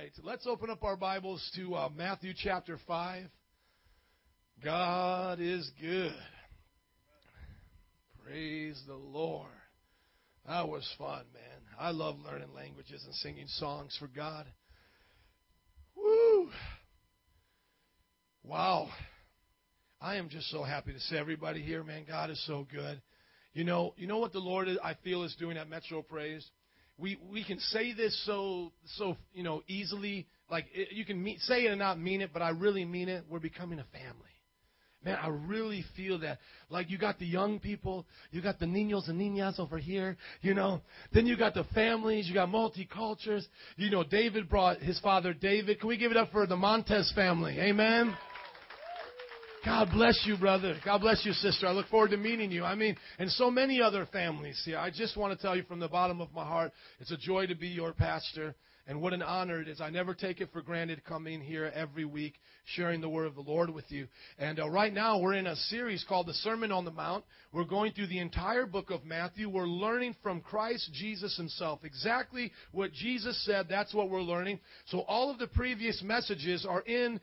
right, let's open up our Bibles to Matthew chapter 5. God is good. Praise the Lord. That was fun, man. I love learning languages and singing songs for God. Woo! Wow. I am just so happy to see everybody here, man. God is so good. You know what the Lord, I feel, is doing at Metro Praise? We can say this so easily. Like, you can say it and not mean it, but I really mean it. We're becoming a family. Man, I really feel that. Like, you got the young people. You got the niños and niñas over here, Then you got the families. You got multicultures. David brought his father, David. Can we give it up for the Montez family? Amen. God bless you, brother. God bless you, sister. I look forward to meeting you. And so many other families here. I just want to tell you from the bottom of my heart, it's a joy to be your pastor. And what an honor it is. I never take it for granted coming here every week, sharing the word of the Lord with you. And right now we're in a series called the Sermon on the Mount. We're going through the entire book of Matthew. We're learning from Christ Jesus himself. Exactly what Jesus said, that's what we're learning. So all of the previous messages are on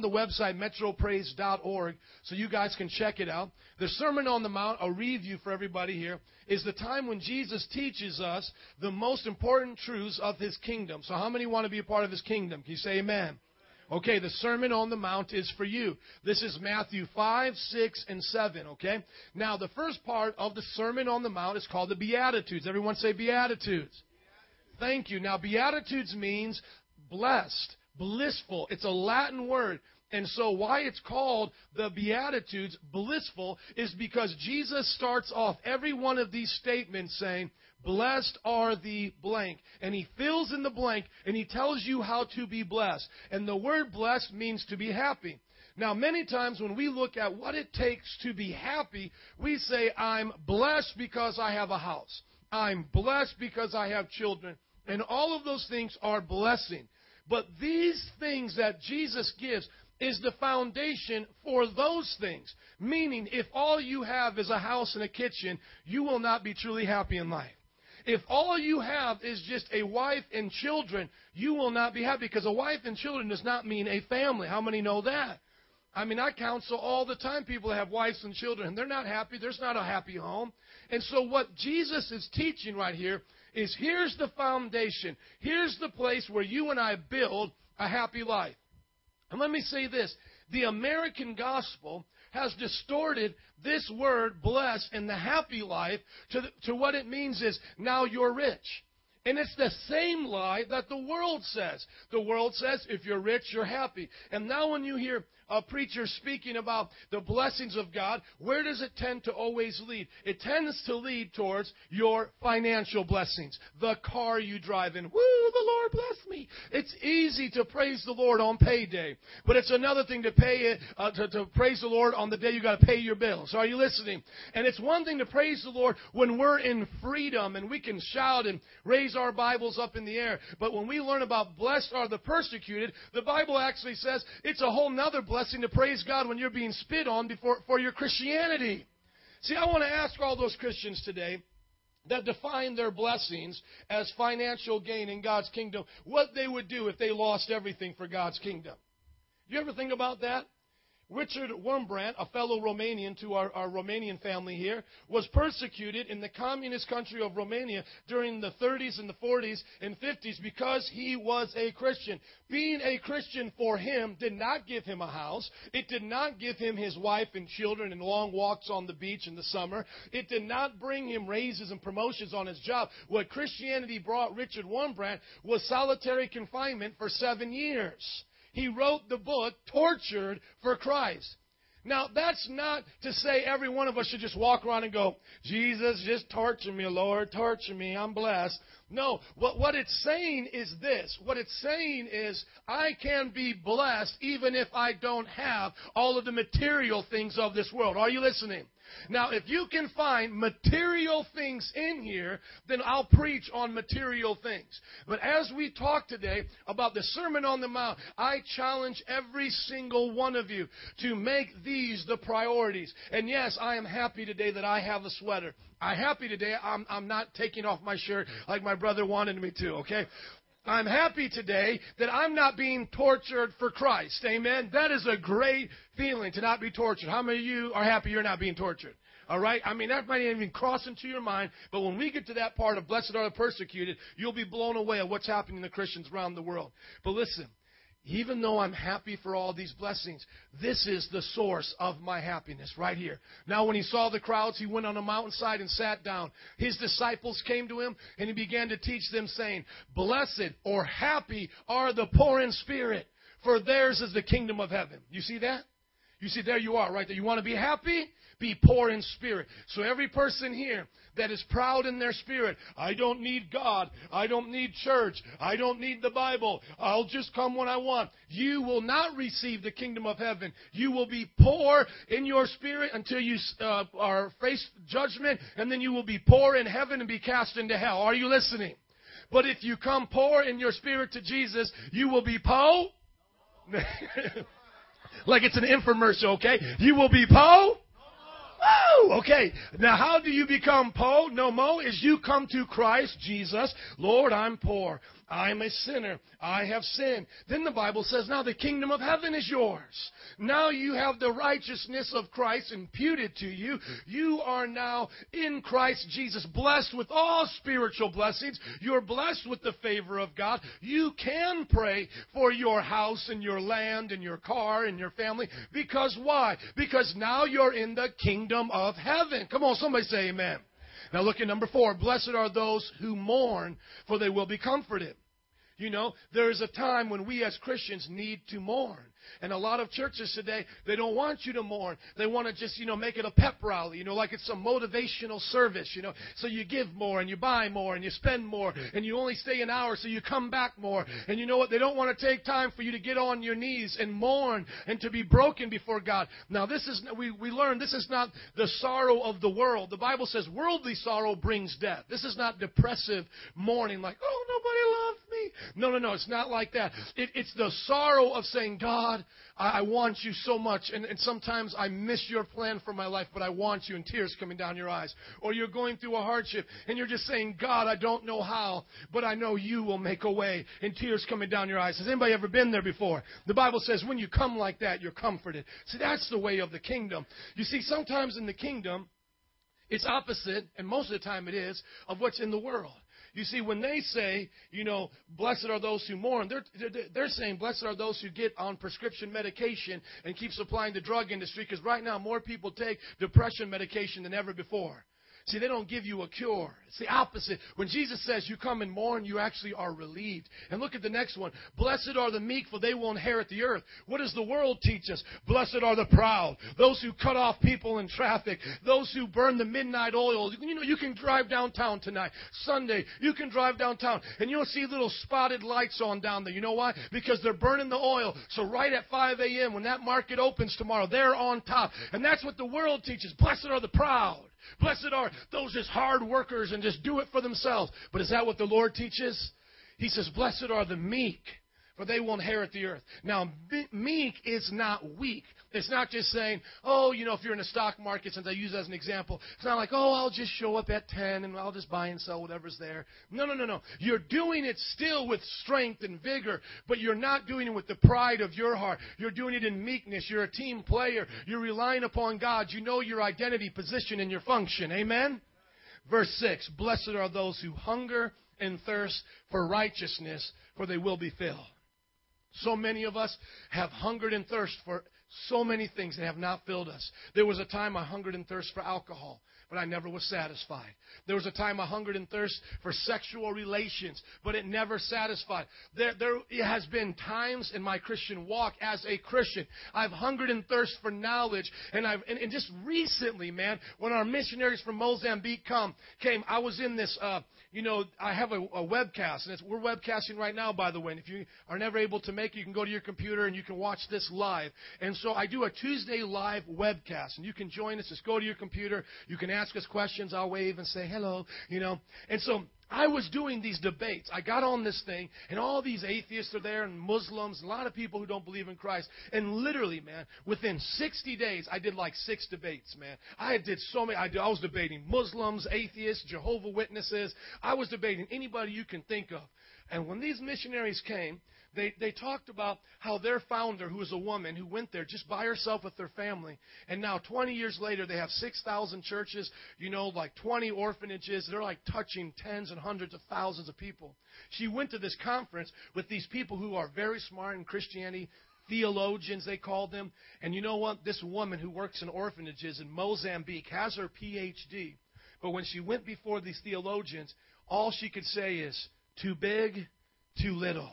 the website, metropraise.org, so you guys can check it out. The Sermon on the Mount, a review for everybody here, is the time when Jesus teaches us the most important truths of His kingdom. So how many want to be a part of His kingdom? Can you say amen? Okay, the Sermon on the Mount is for you. This is Matthew 5, 6, and 7, okay? Now, the first part of the Sermon on the Mount is called the Beatitudes. Everyone say Beatitudes. Beatitudes. Thank you. Now, Beatitudes means blessed, blissful. It's a Latin word. And so why it's called the Beatitudes, blissful, is because Jesus starts off every one of these statements saying, blessed are the blank. And he fills in the blank, and he tells you how to be blessed. And the word blessed means to be happy. Now, many times when we look at what it takes to be happy, we say, I'm blessed because I have a house. I'm blessed because I have children. And all of those things are blessing. But these things that Jesus gives is the foundation for those things. Meaning, if all you have is a house and a kitchen, you will not be truly happy in life. If all you have is just a wife and children, you will not be happy, because a wife and children does not mean a family. How many know that? I counsel all the time people that have wives and children, and they're not happy. There's not a happy home. And so what Jesus is teaching right here is, here's the foundation. Here's the place where you and I build a happy life. And let me say this. The American gospel has distorted this word blessed and the happy life to what it means is, now you're rich. And it's the same lie that the world says. The world says, if you're rich, you're happy. And now when you hear a preacher speaking about the blessings of God, where does it tend to always lead? It tends to lead towards your financial blessings, the car you drive in. Woo, the Lord bless me. It's easy to praise the Lord on payday, but it's another thing to to praise the Lord on the day you got to pay your bills. Are you listening? And it's one thing to praise the Lord when we're in freedom and we can shout and raise our Bibles up in the air. But when we learn about blessed are the persecuted, the Bible actually says it's a whole nother blessing to praise God when you're being spit on for your Christianity. See, I want to ask all those Christians today that define their blessings as financial gain in God's kingdom, what they would do if they lost everything for God's kingdom. You ever think about that? Richard Wurmbrand, a fellow Romanian to our Romanian family here, was persecuted in the communist country of Romania during the 30s and the 40s and 50s because he was a Christian. Being a Christian for him did not give him a house. It did not give him his wife and children and long walks on the beach in the summer. It did not bring him raises and promotions on his job. What Christianity brought Richard Wurmbrand was solitary confinement for 7 years. He wrote the book, Tortured for Christ. Now, that's not to say every one of us should just walk around and go, Jesus, just torture me, Lord, torture me, I'm blessed. No, what it's saying is this. What it's saying is, I can be blessed even if I don't have all of the material things of this world. Are you listening? Now, if you can find material things in here, then I'll preach on material things. But as we talk today about the Sermon on the Mount, I challenge every single one of you to make these the priorities. And yes, I am happy today that I have a sweater. I'm happy today I'm not taking off my shirt like my brother wanted me to, okay? I'm happy today that I'm not being tortured for Christ. Amen. That is a great feeling to not be tortured. How many of you are happy you're not being tortured? All right? I mean, that might even cross into your mind. But when we get to that part of blessed are the persecuted, you'll be blown away at what's happening to Christians around the world. But listen, even though I'm happy for all these blessings, this is the source of my happiness right here. Now, when he saw the crowds, he went on a mountainside and sat down. His disciples came to him, and he began to teach them, saying, "Blessed or happy are the poor in spirit, for theirs is the kingdom of heaven." You see that? You see, there you are right there. You want to be happy? Be poor in spirit. So every person here that is proud in their spirit, I don't need God, I don't need church, I don't need the Bible, I'll just come when I want, you will not receive the kingdom of heaven. You will be poor in your spirit until you are faced judgment, and then you will be poor in heaven and be cast into hell. Are you listening? But if you come poor in your spirit to Jesus, you will be poor. Like it's an infomercial, okay? You will be poor. Oh, okay. Now, how do you become poor? No more is you come to Christ Jesus. Lord, I'm poor. I'm a sinner. I have sinned. Then the Bible says, now the kingdom of heaven is yours. Now you have the righteousness of Christ imputed to you. You are now in Christ Jesus, blessed with all spiritual blessings. You're blessed with the favor of God. You can pray for your house and your land and your car and your family. Because why? Because now you're in the kingdom of heaven. Come on, somebody say amen. Now look at number 4. Blessed are those who mourn, for they will be comforted. You know, there is a time when we as Christians need to mourn. And a lot of churches today, they don't want you to mourn. They want to just, make it a pep rally, like it's a motivational service, So you give more and you buy more and you spend more and you only stay an hour so you come back more. And you know what? They don't want to take time for you to get on your knees and mourn and to be broken before God. Now, this is, we learned this is not the sorrow of the world. The Bible says worldly sorrow brings death. This is not depressive mourning like, oh, nobody loved me. No, it's not like that. It's the sorrow of saying, God, I want you so much, and sometimes I miss your plan for my life, but I want you, and tears coming down your eyes. Or you're going through a hardship, and you're just saying, God, I don't know how, but I know you will make a way, and tears coming down your eyes. Has anybody ever been there before? The Bible says when you come like that, you're comforted. See, that's the way of the kingdom. You see, sometimes in the kingdom, it's opposite, and most of the time it is, of what's in the world. You see, when they say, blessed are those who mourn, they're saying blessed are those who get on prescription medication and keep supplying the drug industry, because right now more people take depression medication than ever before. See, they don't give you a cure. It's the opposite. When Jesus says you come and mourn, you actually are relieved. And look at the next one. Blessed are the meek, for they will inherit the earth. What does the world teach us? Blessed are the proud, those who cut off people in traffic, those who burn the midnight oil. You can drive downtown tonight, Sunday. You can drive downtown, and you'll see little spotted lights on down there. You know why? Because they're burning the oil. So right at 5 a.m., when that market opens tomorrow, they're on top. And that's what the world teaches. Blessed are the proud. Blessed are those just hard workers and just do it for themselves. But is that what the Lord teaches? He says, blessed are the meek, for they will inherit the earth. Now, meek is not weak. It's not just saying, if you're in the stock market, since I use that as an example, it's not like, I'll just show up at 10 and I'll just buy and sell whatever's there. No. You're doing it still with strength and vigor, but you're not doing it with the pride of your heart. You're doing it in meekness. You're a team player. You're relying upon God. You know your identity, position, and your function. Amen? Verse 6, blessed are those who hunger and thirst for righteousness, for they will be filled. So many of us have hungered and thirsted for so many things that have not filled us. There was a time I hungered and thirsted for alcohol, but I never was satisfied. There was a time I hungered and thirsted for sexual relations, but it never satisfied. There has been times in my Christian walk as a Christian, I've hungered and thirsted for knowledge. And just recently, man, when our missionaries from Mozambique came, I was in this... I have a webcast, and we're webcasting right now, by the way. And if you are never able to make it, you can go to your computer and you can watch this live. And so I do a Tuesday live webcast, and you can join us. Just go to your computer. You can ask us questions. I'll wave and say hello, And so I was doing these debates. I got on this thing, and all these atheists are there and Muslims, a lot of people who don't believe in Christ. And literally, man, within 60 days, I did like 6 debates, man. I did so many. I was debating Muslims, atheists, Jehovah's Witnesses. I was debating anybody you can think of. And when these missionaries came, they talked about how their founder, who was a woman, who went there just by herself with their family. And now 20 years later, they have 6,000 churches, like 20 orphanages. They're like touching tens and hundreds of thousands of people. She went to this conference with these people who are very smart in Christianity, theologians, they called them. And you know what? This woman who works in orphanages in Mozambique has her PhD. But when she went before these theologians, all she could say is, too big, too little.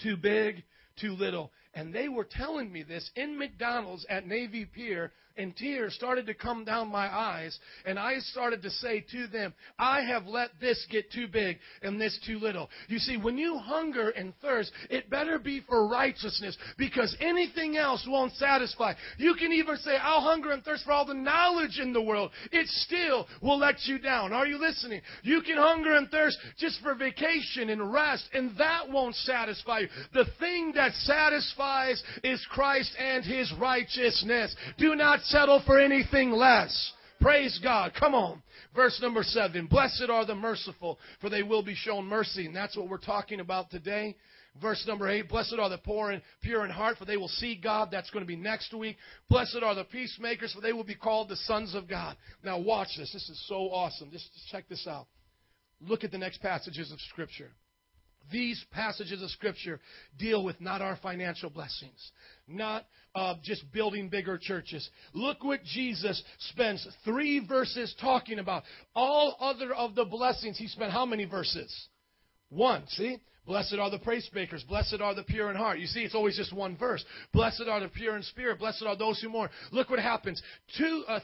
Too big, too little. And they were telling me this in McDonald's at Navy Pier, and tears started to come down my eyes. And I started to say to them, I have let this get too big and this too little. You see, when you hunger and thirst, it better be for righteousness, because anything else won't satisfy. You can even say, I'll hunger and thirst for all the knowledge in the world. It still will let you down. Are you listening? You can hunger and thirst just for vacation and rest, and that won't satisfy you. The thing that satisfies is Christ and His righteousness. Do not settle for anything less. Praise God. Come on. Verse number 7. Blessed are the merciful, for they will be shown mercy. And that's what we're talking about today. Verse number 8. Blessed are the poor and pure in heart, for they will see God. That's going to be next week. Blessed are the peacemakers, for they will be called the sons of God. Now watch this. This is so awesome. Just check this out. Look at the next passages of Scripture. These passages of Scripture deal with not our financial blessings, not just building bigger churches. Look what Jesus spends 3 verses talking about. All other of the blessings, He spent how many verses? 1, see? Blessed are the peacemakers. Blessed are the pure in heart. You see, it's always just 1 verse. Blessed are the pure in spirit. Blessed are those who mourn. Look what happens.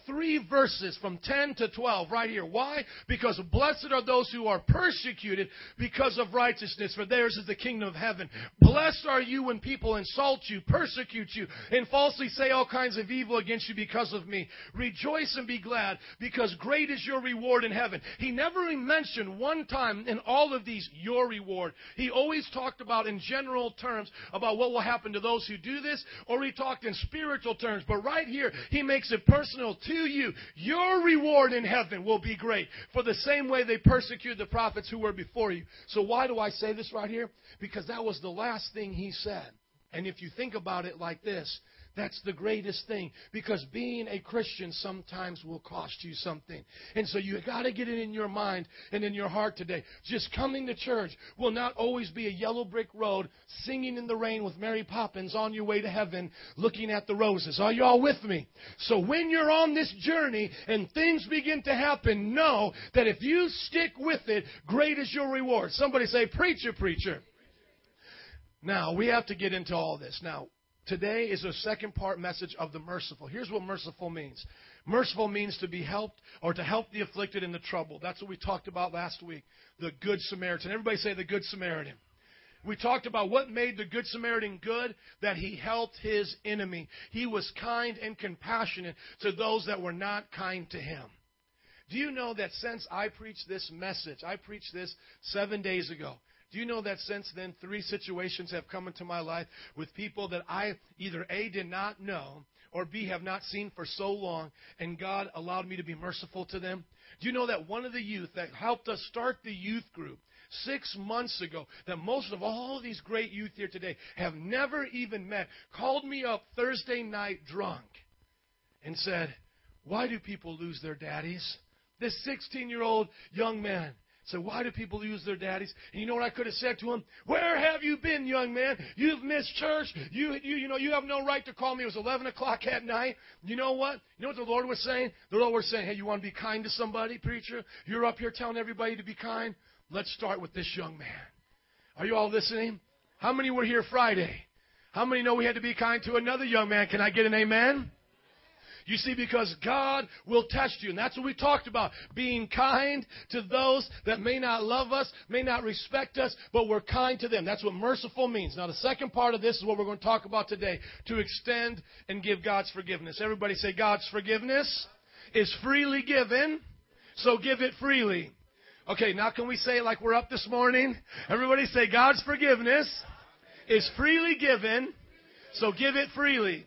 3 verses from 10 to 12 right here. Why? Because blessed are those who are persecuted because of righteousness, for theirs is the kingdom of heaven. Blessed are you when people insult you, persecute you, and falsely say all kinds of evil against you because of me. Rejoice and be glad, because great is your reward in heaven. He never mentioned one time in all of these, your reward. He always talked about in general terms about what will happen to those who do this, or he talked in spiritual terms. But right here, he makes it personal to you. Your reward in heaven will be great, for the same way they persecuted the prophets who were before you. So why do I say this right here? Because that was the last thing he said. And if you think about it like this, that's the greatest thing, because being a Christian sometimes will cost you something. And so you got to get it in your mind and in your heart today. Just coming to church will not always be a yellow brick road, singing in the rain with Mary Poppins on your way to heaven, looking at the roses. Are you all with me? So when you're on this journey and things begin to happen, know that if you stick with it, great is your reward. Somebody say, preacher, preacher. Now, we have to get into all this. Now, today is a second part message of the merciful. Here's what merciful means. Merciful means to be helped, or to help the afflicted in the trouble. That's what we talked about last week, the Good Samaritan. Everybody say the Good Samaritan. We talked about what made the Good Samaritan good, that he helped his enemy. He was kind and compassionate to those that were not kind to him. Do you know that since I preached this message, I preached this 7 days ago, do you know that since then 3 situations have come into my life with people that I either A, did not know, or B, have not seen for so long, and God allowed me to be merciful to them? Do you know that one of the youth that helped us start the youth group 6 months ago, that most of all these great youth here today have never even met, called me up Thursday night drunk and said, why do people lose their daddies? This 16-year-old young man. So why do people lose their daddies? And you know what I could have said to him? Where have you been, young man? You've missed church. You have no right to call me. It was 11 o'clock at night. You know what? You know what the Lord was saying? The Lord was saying, hey, you want to be kind to somebody, preacher? You're up here telling everybody to be kind? Let's start with this young man. Are you all listening? How many were here Friday? How many know we had to be kind to another young man? Can I get an amen? You see, because God will test you. And that's what we talked about, being kind to those that may not love us, may not respect us, but we're kind to them. That's what merciful means. Now, the second part of this is what we're going to talk about today, to extend and give God's forgiveness. Everybody say, God's forgiveness is freely given, so give it freely. Okay, now can we say it like we're up this morning? Everybody say, God's forgiveness is freely given, so give it freely.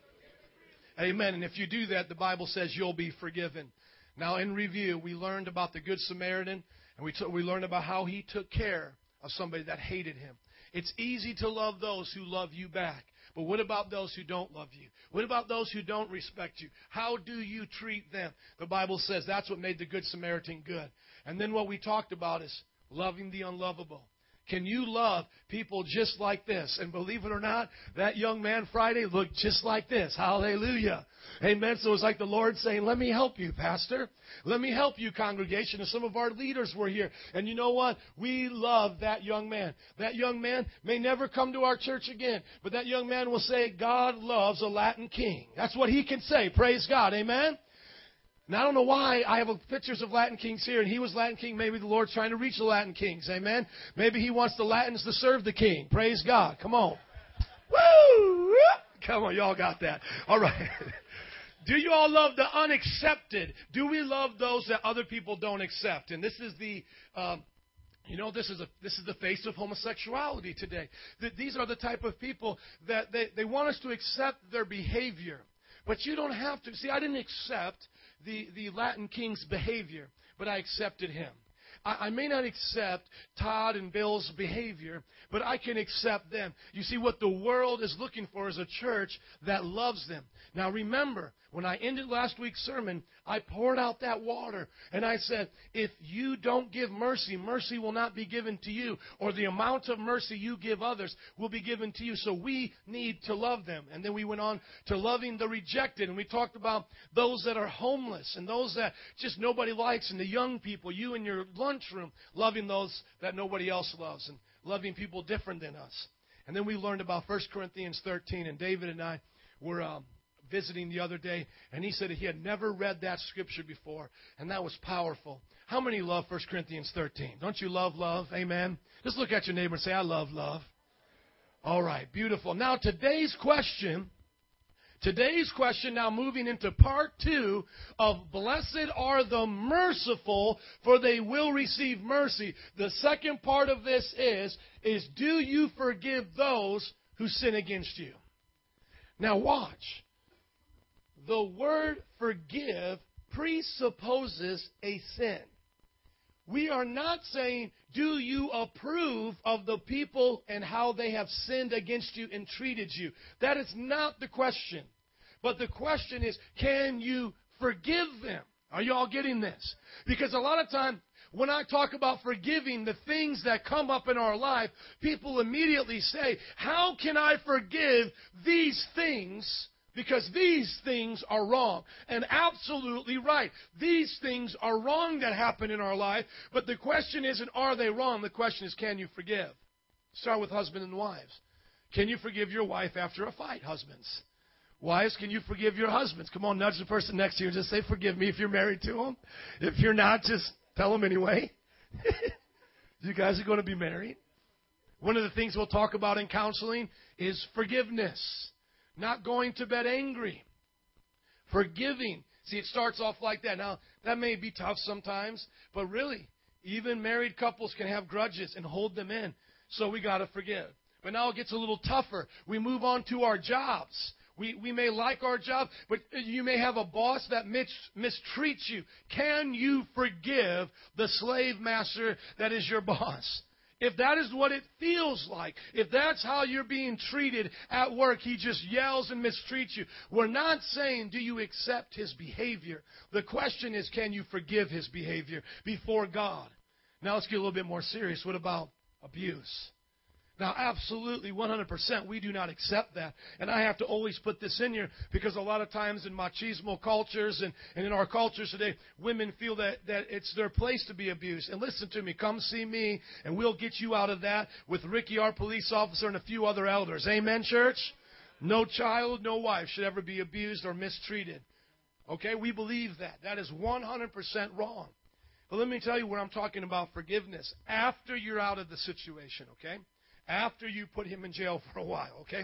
Amen. And if you do that, the Bible says you'll be forgiven. Now, in review, we learned about the Good Samaritan, and we learned about how he took care of somebody that hated him. It's easy to love those who love you back. But what about those who don't love you? What about those who don't respect you? How do you treat them? The Bible says that's what made the Good Samaritan good. And then what we talked about is loving the unlovable. Can you love people just like this? And believe it or not, that young man Friday looked just like this. Hallelujah. Amen. So it's like the Lord saying, let me help you, Pastor. Let me help you, congregation. And some of our leaders were here. And you know what? We love that young man. That young man may never come to our church again. But that young man will say, God loves a Latin King. That's what he can say. Praise God. Amen. And I don't know why I have pictures of Latin Kings here, and he was Latin King. Maybe the Lord's trying to reach the Latin Kings. Amen? Maybe he wants the Latins to serve the King. Praise God. Come on. Woo! Come on, y'all got that. All right. Do you all love the unaccepted? Do we love those that other people don't accept? And this is the... this is the face of homosexuality today. These are the type of people that they want us to accept their behavior. But you don't have to. See, I didn't accept the Latin King's behavior, but I accepted him. I may not accept Todd and Bill's behavior, but I can accept them. You see, what the world is looking for is a church that loves them. Now, remember, when I ended last week's sermon, I poured out that water, and I said, if you don't give mercy, mercy will not be given to you, or the amount of mercy you give others will be given to you, so we need to love them. And then we went on to loving the rejected, and we talked about those that are homeless and those that just nobody likes, and the young people, you and your lunchroom, loving those that nobody else loves and loving people different than us. And then we learned about 1 Corinthians 13, and David and I were visiting the other day, and he said that he had never read that scripture before, and that was powerful. How many love 1 Corinthians 13? Don't you love love? Amen. Just look at your neighbor and say, I love love. All right, beautiful. Now today's question now moving into part 2 of Blessed Are the Merciful, for they will receive mercy. The second part of this is do you forgive those who sin against you? Now watch. The word forgive presupposes a sin. We are not saying, do you approve of the people and how they have sinned against you and treated you? That is not the question. But the question is, can you forgive them? Are you all getting this? Because a lot of time, when I talk about forgiving the things that come up in our life, people immediately say, how can I forgive these things? Because these things are wrong. And absolutely right. These things are wrong that happen in our life. But the question isn't, are they wrong? The question is, can you forgive? Start with husband and wives. Can you forgive your wife after a fight, husbands? Wives, can you forgive your husbands? Come on, nudge the person next to you and just say, forgive me if you're married to them. If you're not, just tell them anyway. You guys are going to be married. One of the things we'll talk about in counseling is forgiveness. Not going to bed angry. Forgiving. See, it starts off like that. Now, that may be tough sometimes, but really, even married couples can have grudges and hold them in. So we got to forgive. But now it gets a little tougher. We move on to our jobs. We may like our job, but you may have a boss that mistreats you. Can you forgive the slave master that is your boss? If that is what it feels like, if that's how you're being treated at work, he just yells and mistreats you. We're not saying, do you accept his behavior? The question is, can you forgive his behavior before God? Now let's get a little bit more serious. What about abuse? Now, absolutely, 100%, we do not accept that. And I have to always put this in here because a lot of times in machismo cultures and in our cultures today, women feel that it's their place to be abused. And listen to me, come see me, and we'll get you out of that with Ricky, our police officer, and a few other elders. Amen, church? No child, no wife should ever be abused or mistreated. Okay, we believe that. That is 100% wrong. But let me tell you where I'm talking about forgiveness. After you're out of the situation, okay? After you put him in jail for a while, okay?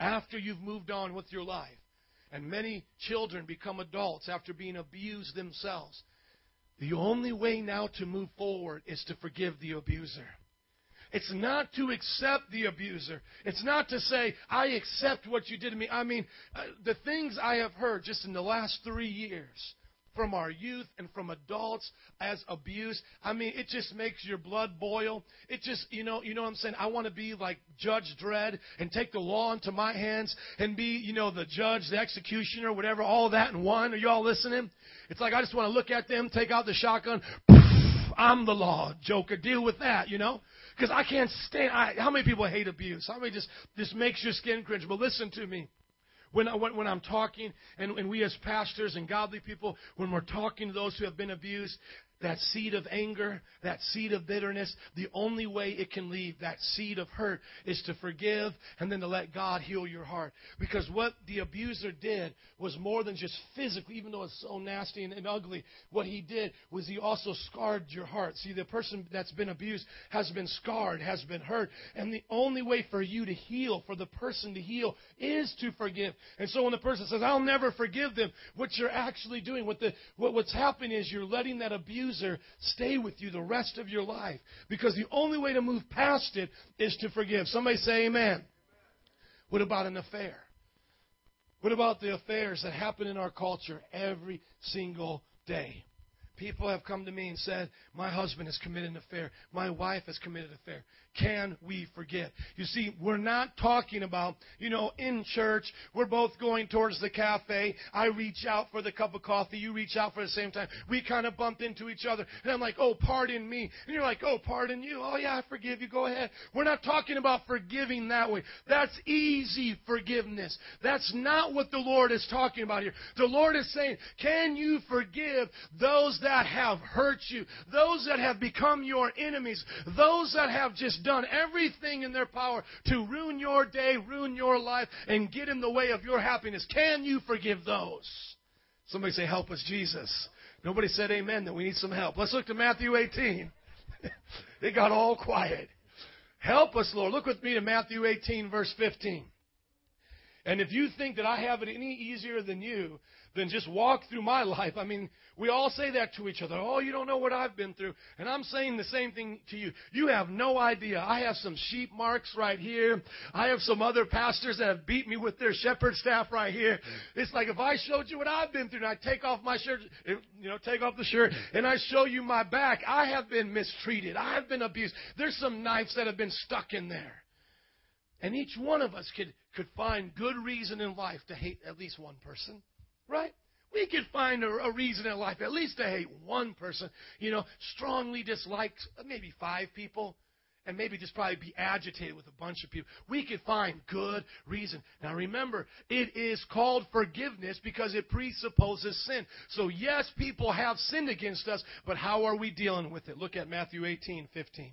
After you've moved on with your life. And many children become adults after being abused themselves. The only way now to move forward is to forgive the abuser. It's not to accept the abuser. It's not to say, I accept what you did to me. I mean, the things I have heard just in the last 3 years from our youth and from adults as abuse. I mean, it just makes your blood boil. It just, you know what I'm saying? I want to be like Judge Dredd and take the law into my hands and be, the judge, the executioner, whatever, all that in one. Are you all listening? It's like I just want to look at them, take out the shotgun. I'm the law, Joker. Deal with that, Because I can't stand. How many people hate abuse? How many just makes your skin cringe? But listen to me. When I'm talking, and we as pastors and godly people, when we're talking to those who have been abused, that seed of anger, that seed of bitterness, the only way it can leave, that seed of hurt, is to forgive and then to let God heal your heart. Because what the abuser did was more than just physically, even though it's so nasty and ugly. What he did was he also scarred your heart. See, the person that's been abused has been scarred, has been hurt. And the only way for you to heal, for the person to heal, is to forgive. And so when the person says, I'll never forgive them, what you're actually doing, what's happening is you're letting that abuse stay with you the rest of your life, because the only way to move past it is to forgive. Somebody say amen. What about an affair? What about the affairs that happen in our culture every single day? People have come to me and said, my husband has committed an affair. My wife has committed an affair. Can we forgive? You see, we're not talking about, in church, we're both going towards the cafe. I reach out for the cup of coffee. You reach out for the same time. We kind of bump into each other. And I'm like, oh, pardon me. And you're like, oh, pardon you. Oh, yeah, I forgive you. Go ahead. We're not talking about forgiving that way. That's easy forgiveness. That's not what the Lord is talking about here. The Lord is saying, can you forgive those that have hurt you, those that have become your enemies, those that have just done everything in their power to ruin your day, ruin your life, and get in the way of your happiness? Can you forgive those? Somebody say, help us, Jesus. Nobody said amen, that we need some help. Let's look to Matthew 18. It got all quiet. Help us, Lord. Look with me to Matthew 18, verse 15. And if you think that I have it any easier than you, then just walk through my life. I mean, we all say that to each other. Oh, you don't know what I've been through. And I'm saying the same thing to you. You have no idea. I have some sheep marks right here. I have some other pastors that have beat me with their shepherd staff right here. It's like if I showed you what I've been through and I take off my shirt, take off the shirt, and I show you my back, I have been mistreated. I have been abused. There's some knives that have been stuck in there. And each one of us could find good reason in life to hate at least one person. Right? We could find a reason in life, at least to hate one person, strongly dislike maybe 5 people, and maybe just probably be agitated with a bunch of people. We could find good reason. Now remember, it is called forgiveness because it presupposes sin. So yes, people have sinned against us, but how are we dealing with it? Look at Matthew 18:15.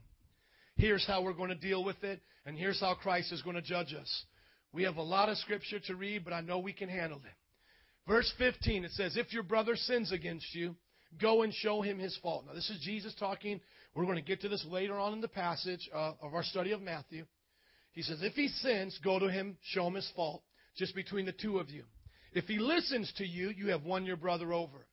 Here's how we're going to deal with it, and here's how Christ is going to judge us. We have a lot of scripture to read, but I know we can handle it. Verse 15, it says, if your brother sins against you, go and show him his fault. Now, this is Jesus talking. We're going to get to this later on in the passage of our study of Matthew. He says, if he sins, go to him, show him his fault, just between the two of you. If he listens to you, you have won your brother over.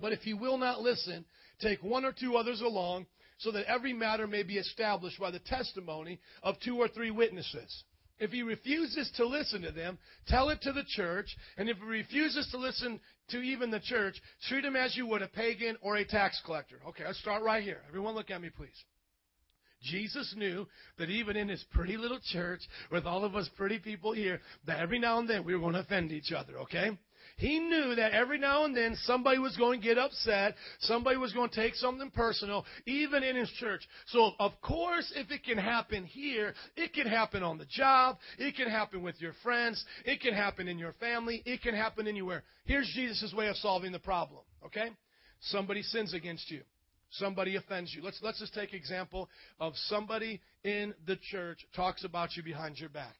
But if he will not listen, take one or two others along, so that every matter may be established by the testimony of 2 or 3 witnesses. If he refuses to listen to them, tell it to the church. And if he refuses to listen to even the church, treat him as you would a pagan or a tax collector. Okay, let's start right here. Everyone look at me, please. Jesus knew that even in his pretty little church, with all of us pretty people here, that every now and then we were going to offend each other, okay? He knew that every now and then somebody was going to get upset. Somebody was going to take something personal, even in his church. So, of course, if it can happen here, it can happen on the job. It can happen with your friends. It can happen in your family. It can happen anywhere. Here's Jesus' way of solving the problem, okay? Somebody sins against you. Somebody offends you. Let's just take example of somebody in the church talks about you behind your back.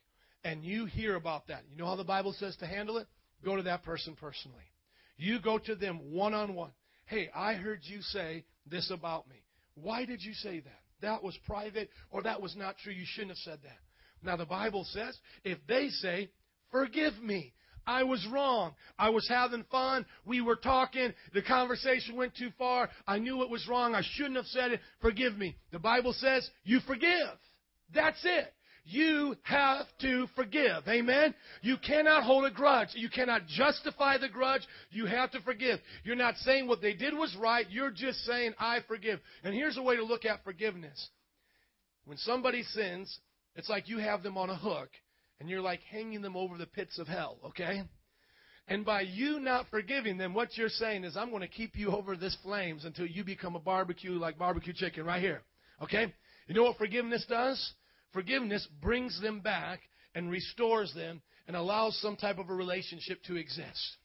And you hear about that. You know how the Bible says to handle it? Go to that person personally. You go to them one-on-one. Hey, I heard you say this about me. Why did you say that? That was private, or that was not true. You shouldn't have said that. Now, the Bible says, if they say, forgive me. I was wrong. I was having fun. We were talking. The conversation went too far. I knew it was wrong. I shouldn't have said it. Forgive me. The Bible says, you forgive. That's it. You have to forgive. Amen? You cannot hold a grudge. You cannot justify the grudge. You have to forgive. You're not saying what they did was right. You're just saying, I forgive. And here's a way to look at forgiveness. When somebody sins, it's like you have them on a hook, and you're like hanging them over the pits of hell, okay? And by you not forgiving them, what you're saying is, I'm going to keep you over this flames until you become a barbecue, like barbecue chicken right here, okay? You know what forgiveness does? Forgiveness brings them back and restores them and allows some type of a relationship to exist.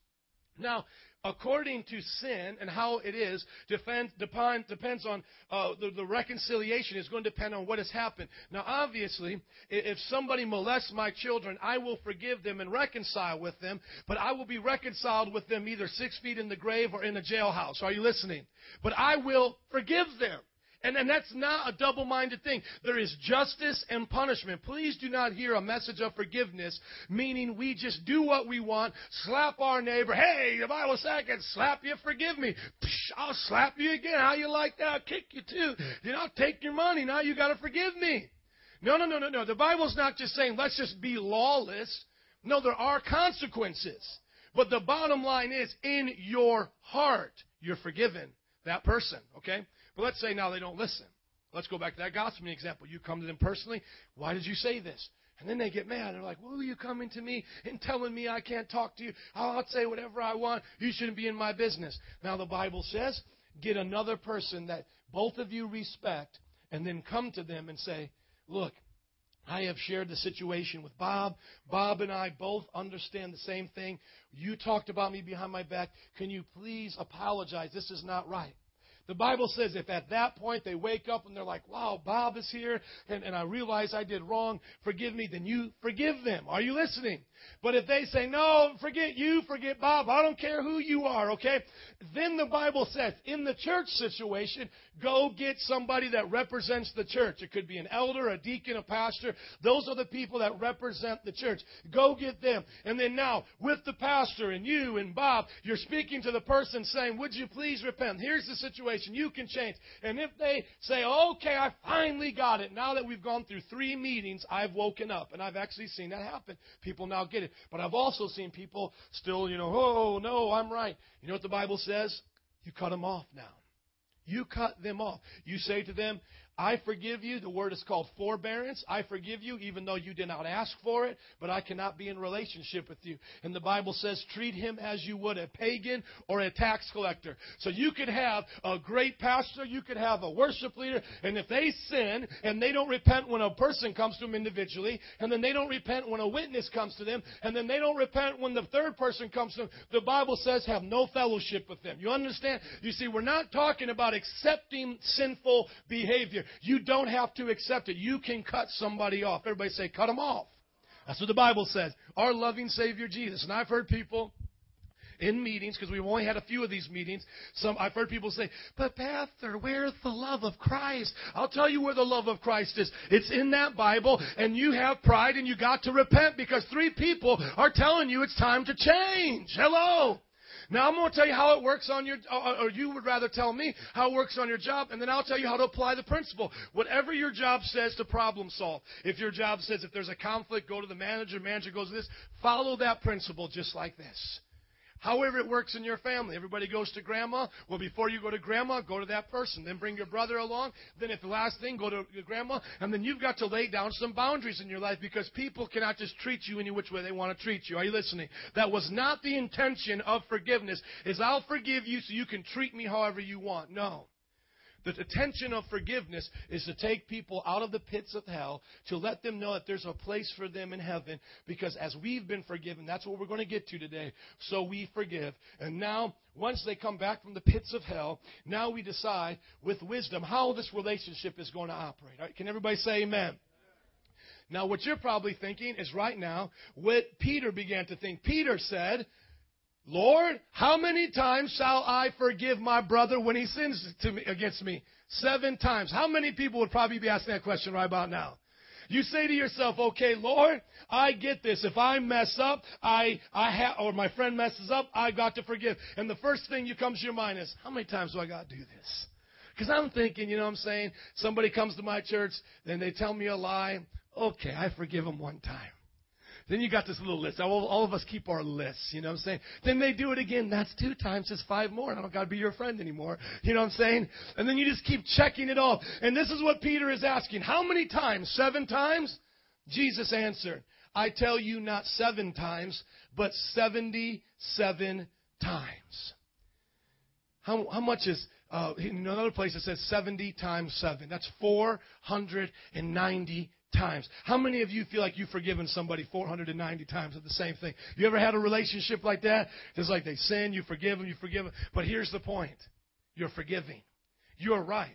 Now, according to sin and how it is, depends on the reconciliation is going to depend on what has happened. Now, obviously, if somebody molests my children, I will forgive them and reconcile with them, but I will be reconciled with them either 6 feet in the grave or in a jailhouse. Are you listening? But I will forgive them. And that's not a double-minded thing. There is justice and punishment. Please do not hear a message of forgiveness, meaning we just do what we want, slap our neighbor. Hey, the Bible says I can slap you, forgive me. Psh, I'll slap you again. How you like that? I'll kick you too. You know, I'll take your money. Now you got to forgive me. No. The Bible's not just saying let's just be lawless. No, there are consequences. But the bottom line is in your heart, you're forgiven that person, okay? But let's say now they don't listen. Let's go back to that gossiping example. You come to them personally. Why did you say this? And then they get mad. They're like, well, you coming to me and telling me I can't talk to you. I'll say whatever I want. You shouldn't be in my business. Now the Bible says, get another person that both of you respect and then come to them and say, look, I have shared the situation with Bob. Bob and I both understand the same thing. You talked about me behind my back. Can you please apologize? This is not right. The Bible says if at that point they wake up and they're like, wow, Bob is here, and I realize I did wrong, forgive me, then you forgive them. Are you listening? But if they say, no, forget you, forget Bob, I don't care who you are, okay? Then the Bible says in the church situation, go get somebody that represents the church. It could be an elder, a deacon, a pastor. Those are the people that represent the church. Go get them. And then now with the pastor and you and Bob, you're speaking to the person saying, would you please repent? Here's the situation. You can change. And if they say, okay, I finally got it. Now that we've gone through 3 meetings, I've woken up. And I've actually seen that happen. People now get it. But I've also seen people still, oh, no, I'm right. You know what the Bible says? You cut them off now. You cut them off. You say to them, I forgive you. The word is called forbearance. I forgive you, even though you did not ask for it, but I cannot be in relationship with you. And the Bible says, treat him as you would a pagan or a tax collector. So you could have a great pastor, you could have a worship leader, and if they sin and they don't repent when a person comes to them individually, and then they don't repent when a witness comes to them, and then they don't repent when the third person comes to them, the Bible says, have no fellowship with them. You understand? You see, we're not talking about accepting sinful behavior. You don't have to accept it. You can cut somebody off. Everybody say, cut them off. That's what the Bible says. Our loving Savior Jesus. And I've heard people in meetings, because we've only had a few of these meetings, I've heard people say, but Pastor, where's the love of Christ? I'll tell you where the love of Christ is. It's in that Bible, and you have pride, and you got to repent, because 3 people are telling you it's time to change. Hello? Now, I'm going to tell you how it works on your, or you would rather tell me how it works on your job, and then I'll tell you how to apply the principle. Whatever your job says to problem solve. If your job says if there's a conflict, go to the manager, manager goes to this, follow that principle just like this. However it works in your family. Everybody goes to grandma. Well, before you go to grandma, go to that person. Then bring your brother along. Then if the last thing, go to your grandma. And then you've got to lay down some boundaries in your life because people cannot just treat you any which way they want to treat you. Are you listening? That was not the intention of forgiveness, is I'll forgive you so you can treat me however you want. No. The intention of forgiveness is to take people out of the pits of hell, to let them know that there's a place for them in heaven, because as we've been forgiven, that's what we're going to get to today. So we forgive. And now, once they come back from the pits of hell, now we decide with wisdom how this relationship is going to operate. All right, can everybody say amen? Now, what you're probably thinking is right now what Peter began to think. Peter said, Lord, how many times shall I forgive my brother when he sins against me? 7 times. How many people would probably be asking that question right about now? You say to yourself, okay, Lord, I get this. If I mess up, or my friend messes up, I got to forgive. And the first thing that comes to your mind is, how many times do I got to do this? Because I'm thinking, somebody comes to my church and they tell me a lie. Okay, I forgive them one time. Then you got this little list. All of us keep our lists, you know what I'm saying? Then they do it again. That's 2 times, just 5 more. I don't got to be your friend anymore, you know what I'm saying? And then you just keep checking it off. And this is what Peter is asking. How many times? 7 times? Jesus answered, I tell you not 7 times, but 77 times. How much is... in another place it says 70 times 7. That's 490 times. How many of you feel like you've forgiven somebody 490 times of the same thing? You ever had a relationship like that? It's like they sin, you forgive them. But here's the point. You're forgiving. You're right.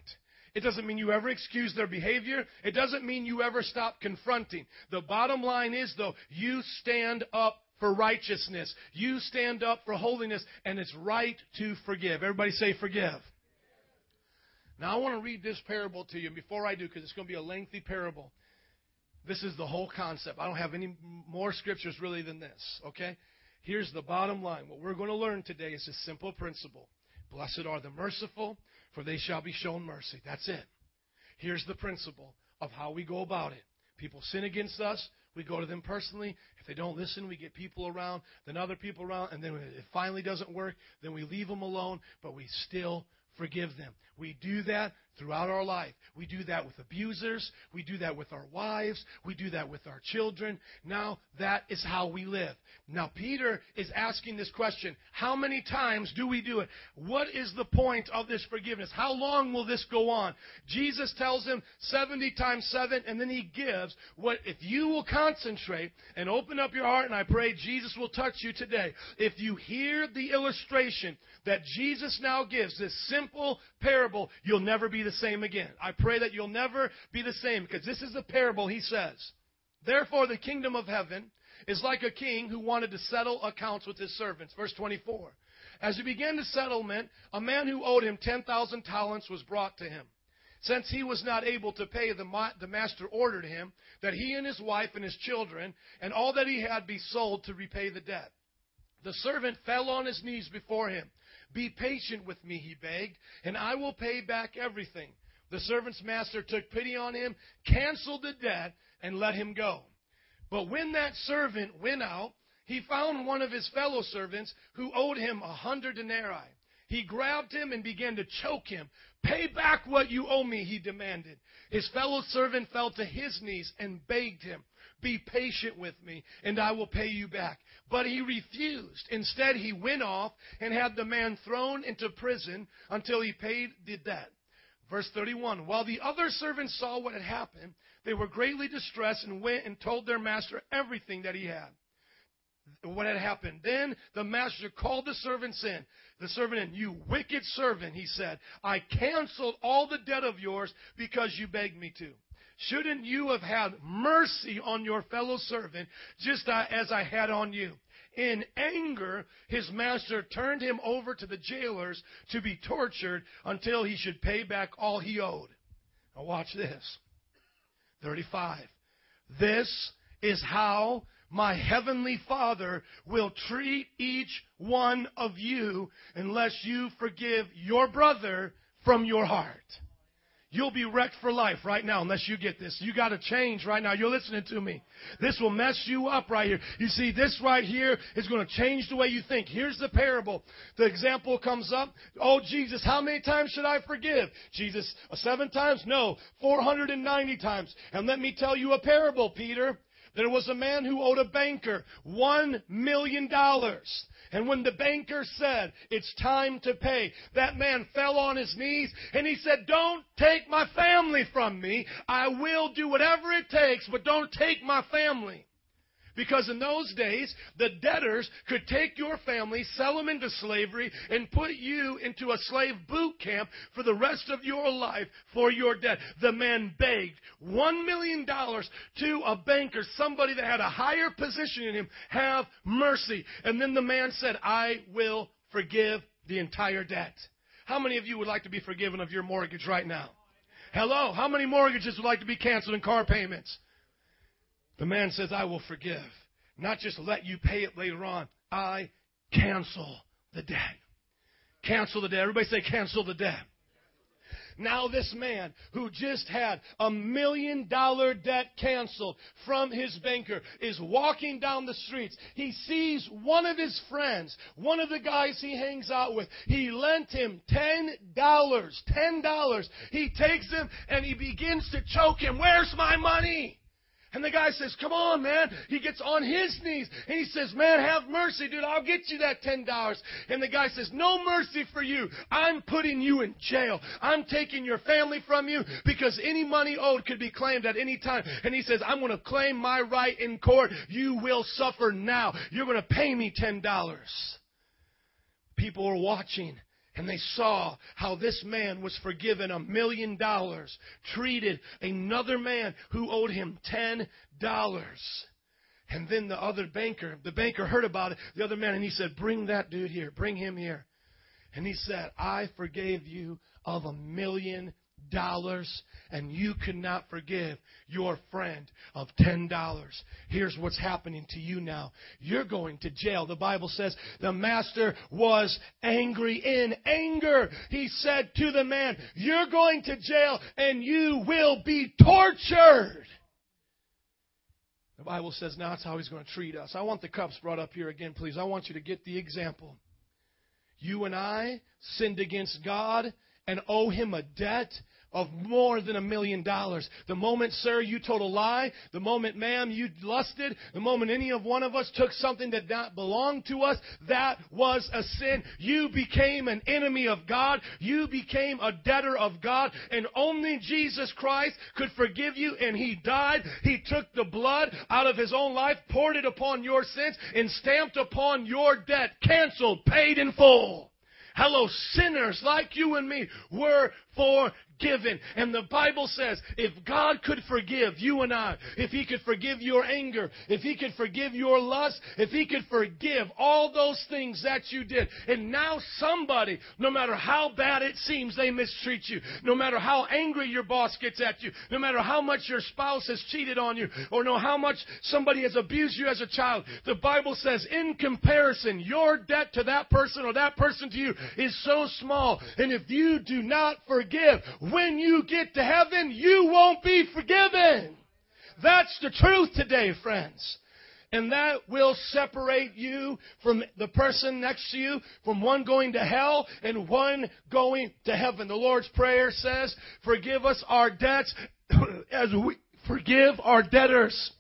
It doesn't mean you ever excuse their behavior. It doesn't mean you ever stop confronting. The bottom line is, though, you stand up for righteousness. You stand up for holiness, and it's right to forgive. Everybody say forgive. Now, I want to read this parable to you before I do, because it's going to be a lengthy parable. This is the whole concept. I don't have any more scriptures really than this, okay? Here's the bottom line. What we're going to learn today is this simple principle. Blessed are the merciful, for they shall be shown mercy. That's it. Here's the principle of how we go about it. People sin against us. We go to them personally. If they don't listen, we get people around, then other people around, and then when it finally doesn't work, then we leave them alone, but we still forgive them. We do that throughout our life. We do that with abusers. We do that with our wives. We do that with our children. Now, that is how we live. Now, Peter is asking this question. How many times do we do it? What is the point of this forgiveness? How long will this go on? Jesus tells him 70 times 7, and then he gives what, if you will concentrate and open up your heart, and I pray Jesus will touch you today. If you hear the illustration that Jesus now gives, this simple parable, you'll never be the same again. I pray that you'll never be the same, because this is the parable he says. Therefore, the kingdom of heaven is like a king who wanted to settle accounts with his servants. Verse 24. As he began the settlement, a man who owed him 10,000 talents was brought to him. Since he was not able to pay, the master ordered him that he and his wife and his children and all that he had be sold to repay the debt. The servant fell on his knees before him. Be patient with me, he begged, and I will pay back everything. The servant's master took pity on him, canceled the debt, and let him go. But when that servant went out, he found one of his fellow servants who owed him 100 denarii. He grabbed him and began to choke him. Pay back what you owe me, he demanded. His fellow servant fell to his knees and begged him, be patient with me, and I will pay you back. But he refused. Instead, he went off and had the man thrown into prison until he paid the debt. Verse 31, while the other servants saw what had happened, they were greatly distressed and went and told their master everything that he had. What had happened. Then the master called the servants in. The servant in, you wicked servant, he said, I canceled all the debt of yours because you begged me to. Shouldn't you have had mercy on your fellow servant just as I had on you? In anger, his master turned him over to the jailers to be tortured until he should pay back all he owed. Now watch this. 35. This is how my heavenly Father will treat each one of you unless you forgive your brother from your heart. You'll be wrecked for life right now unless you get this. You got to change right now. You're listening to me. This will mess you up right here. You see, this right here is going to change the way you think. Here's the parable. The example comes up. Oh, Jesus, how many times should I forgive? Jesus, 7 times? No, 490 times. And let me tell you a parable, Peter. There was a man who owed a banker $1 million. And when the banker said, it's time to pay, that man fell on his knees and he said, don't take my family from me. I will do whatever it takes, but don't take my family. Because in those days, the debtors could take your family, sell them into slavery, and put you into a slave boot camp for the rest of your life for your debt. The man begged $1 million to a banker, somebody that had a higher position in him. Have mercy. And then the man said, I will forgive the entire debt. How many of you would like to be forgiven of your mortgage right now? Hello? How many mortgages would like to be canceled and car payments? The man says, I will forgive, not just let you pay it later on. I cancel the debt. Cancel the debt. Everybody say cancel the debt. Now this man who just had $1 million debt canceled from his banker is walking down the streets. He sees one of his friends, one of the guys he hangs out with. He lent him $10. He takes him and he begins to choke him. Where's my money? And the guy says, come on, man. He gets on his knees and he says, man, have mercy, dude. I'll get you that $10. And the guy says, no mercy for you. I'm putting you in jail. I'm taking your family from you because any money owed could be claimed at any time. And he says, I'm going to claim my right in court. You will suffer now. You're going to pay me $10. People are watching. And they saw how this man was forgiven $1 million, treated another man who owed him $10. And then the banker heard about it, the other man, and he said, bring that dude here, bring him here. And he said, I forgave you of $1 million, and you could not forgive your friend of $10. Here's what's happening to you now. You're going to jail. The Bible says the master was angry in anger. He said to the man, you're going to jail and you will be tortured. The Bible says now that's how he's going to treat us. I want the cups brought up here again, please. I want you to get the example. You and I sinned against God and owe him a debt of more than $1 million. The moment, sir, you told a lie, the moment, ma'am, you lusted, the moment any of one of us took something that did not belong to us, that was a sin. You became an enemy of God. You became a debtor of God. And only Jesus Christ could forgive you. And he died. He took the blood out of his own life, poured it upon your sins, and stamped upon your debt. Canceled, paid in full. Hello, sinners like you and me were forgiven. And the Bible says if God could forgive you and I, if he could forgive your anger, if he could forgive your lust, if he could forgive all those things that you did, and now somebody, no matter how bad it seems they mistreat you, no matter how angry your boss gets at you, no matter how much your spouse has cheated on you, or no how much somebody has abused you as a child, the Bible says in comparison, your debt to that person or that person to you is so small. And if you do not forgive, when you get to heaven, you won't be forgiven. That's the truth today, friends. And that will separate you from the person next to you, from one going to hell and one going to heaven. The Lord's Prayer says, forgive us our debts as we forgive our debtors.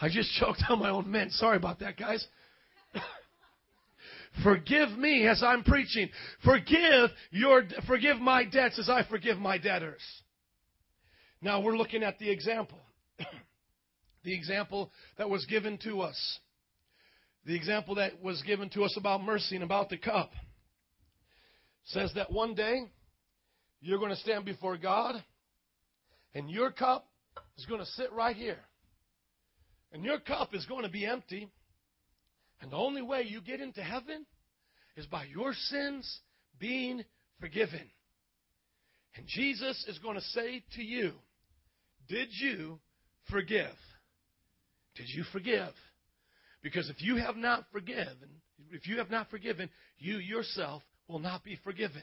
I just choked on my own men. Sorry about that, guys. Forgive me as I'm preaching. Forgive my debts as I forgive my debtors. Now we're looking at the example. The example that was given to us. The example that was given to us about mercy and about the cup. Says that one day you're going to stand before God and your cup is going to sit right here. And your cup is going to be empty. And the only way you get into heaven is by your sins being forgiven. And Jesus is going to say to you, did you forgive? Did you forgive? Because if you have not forgiven, you yourself will not be forgiven.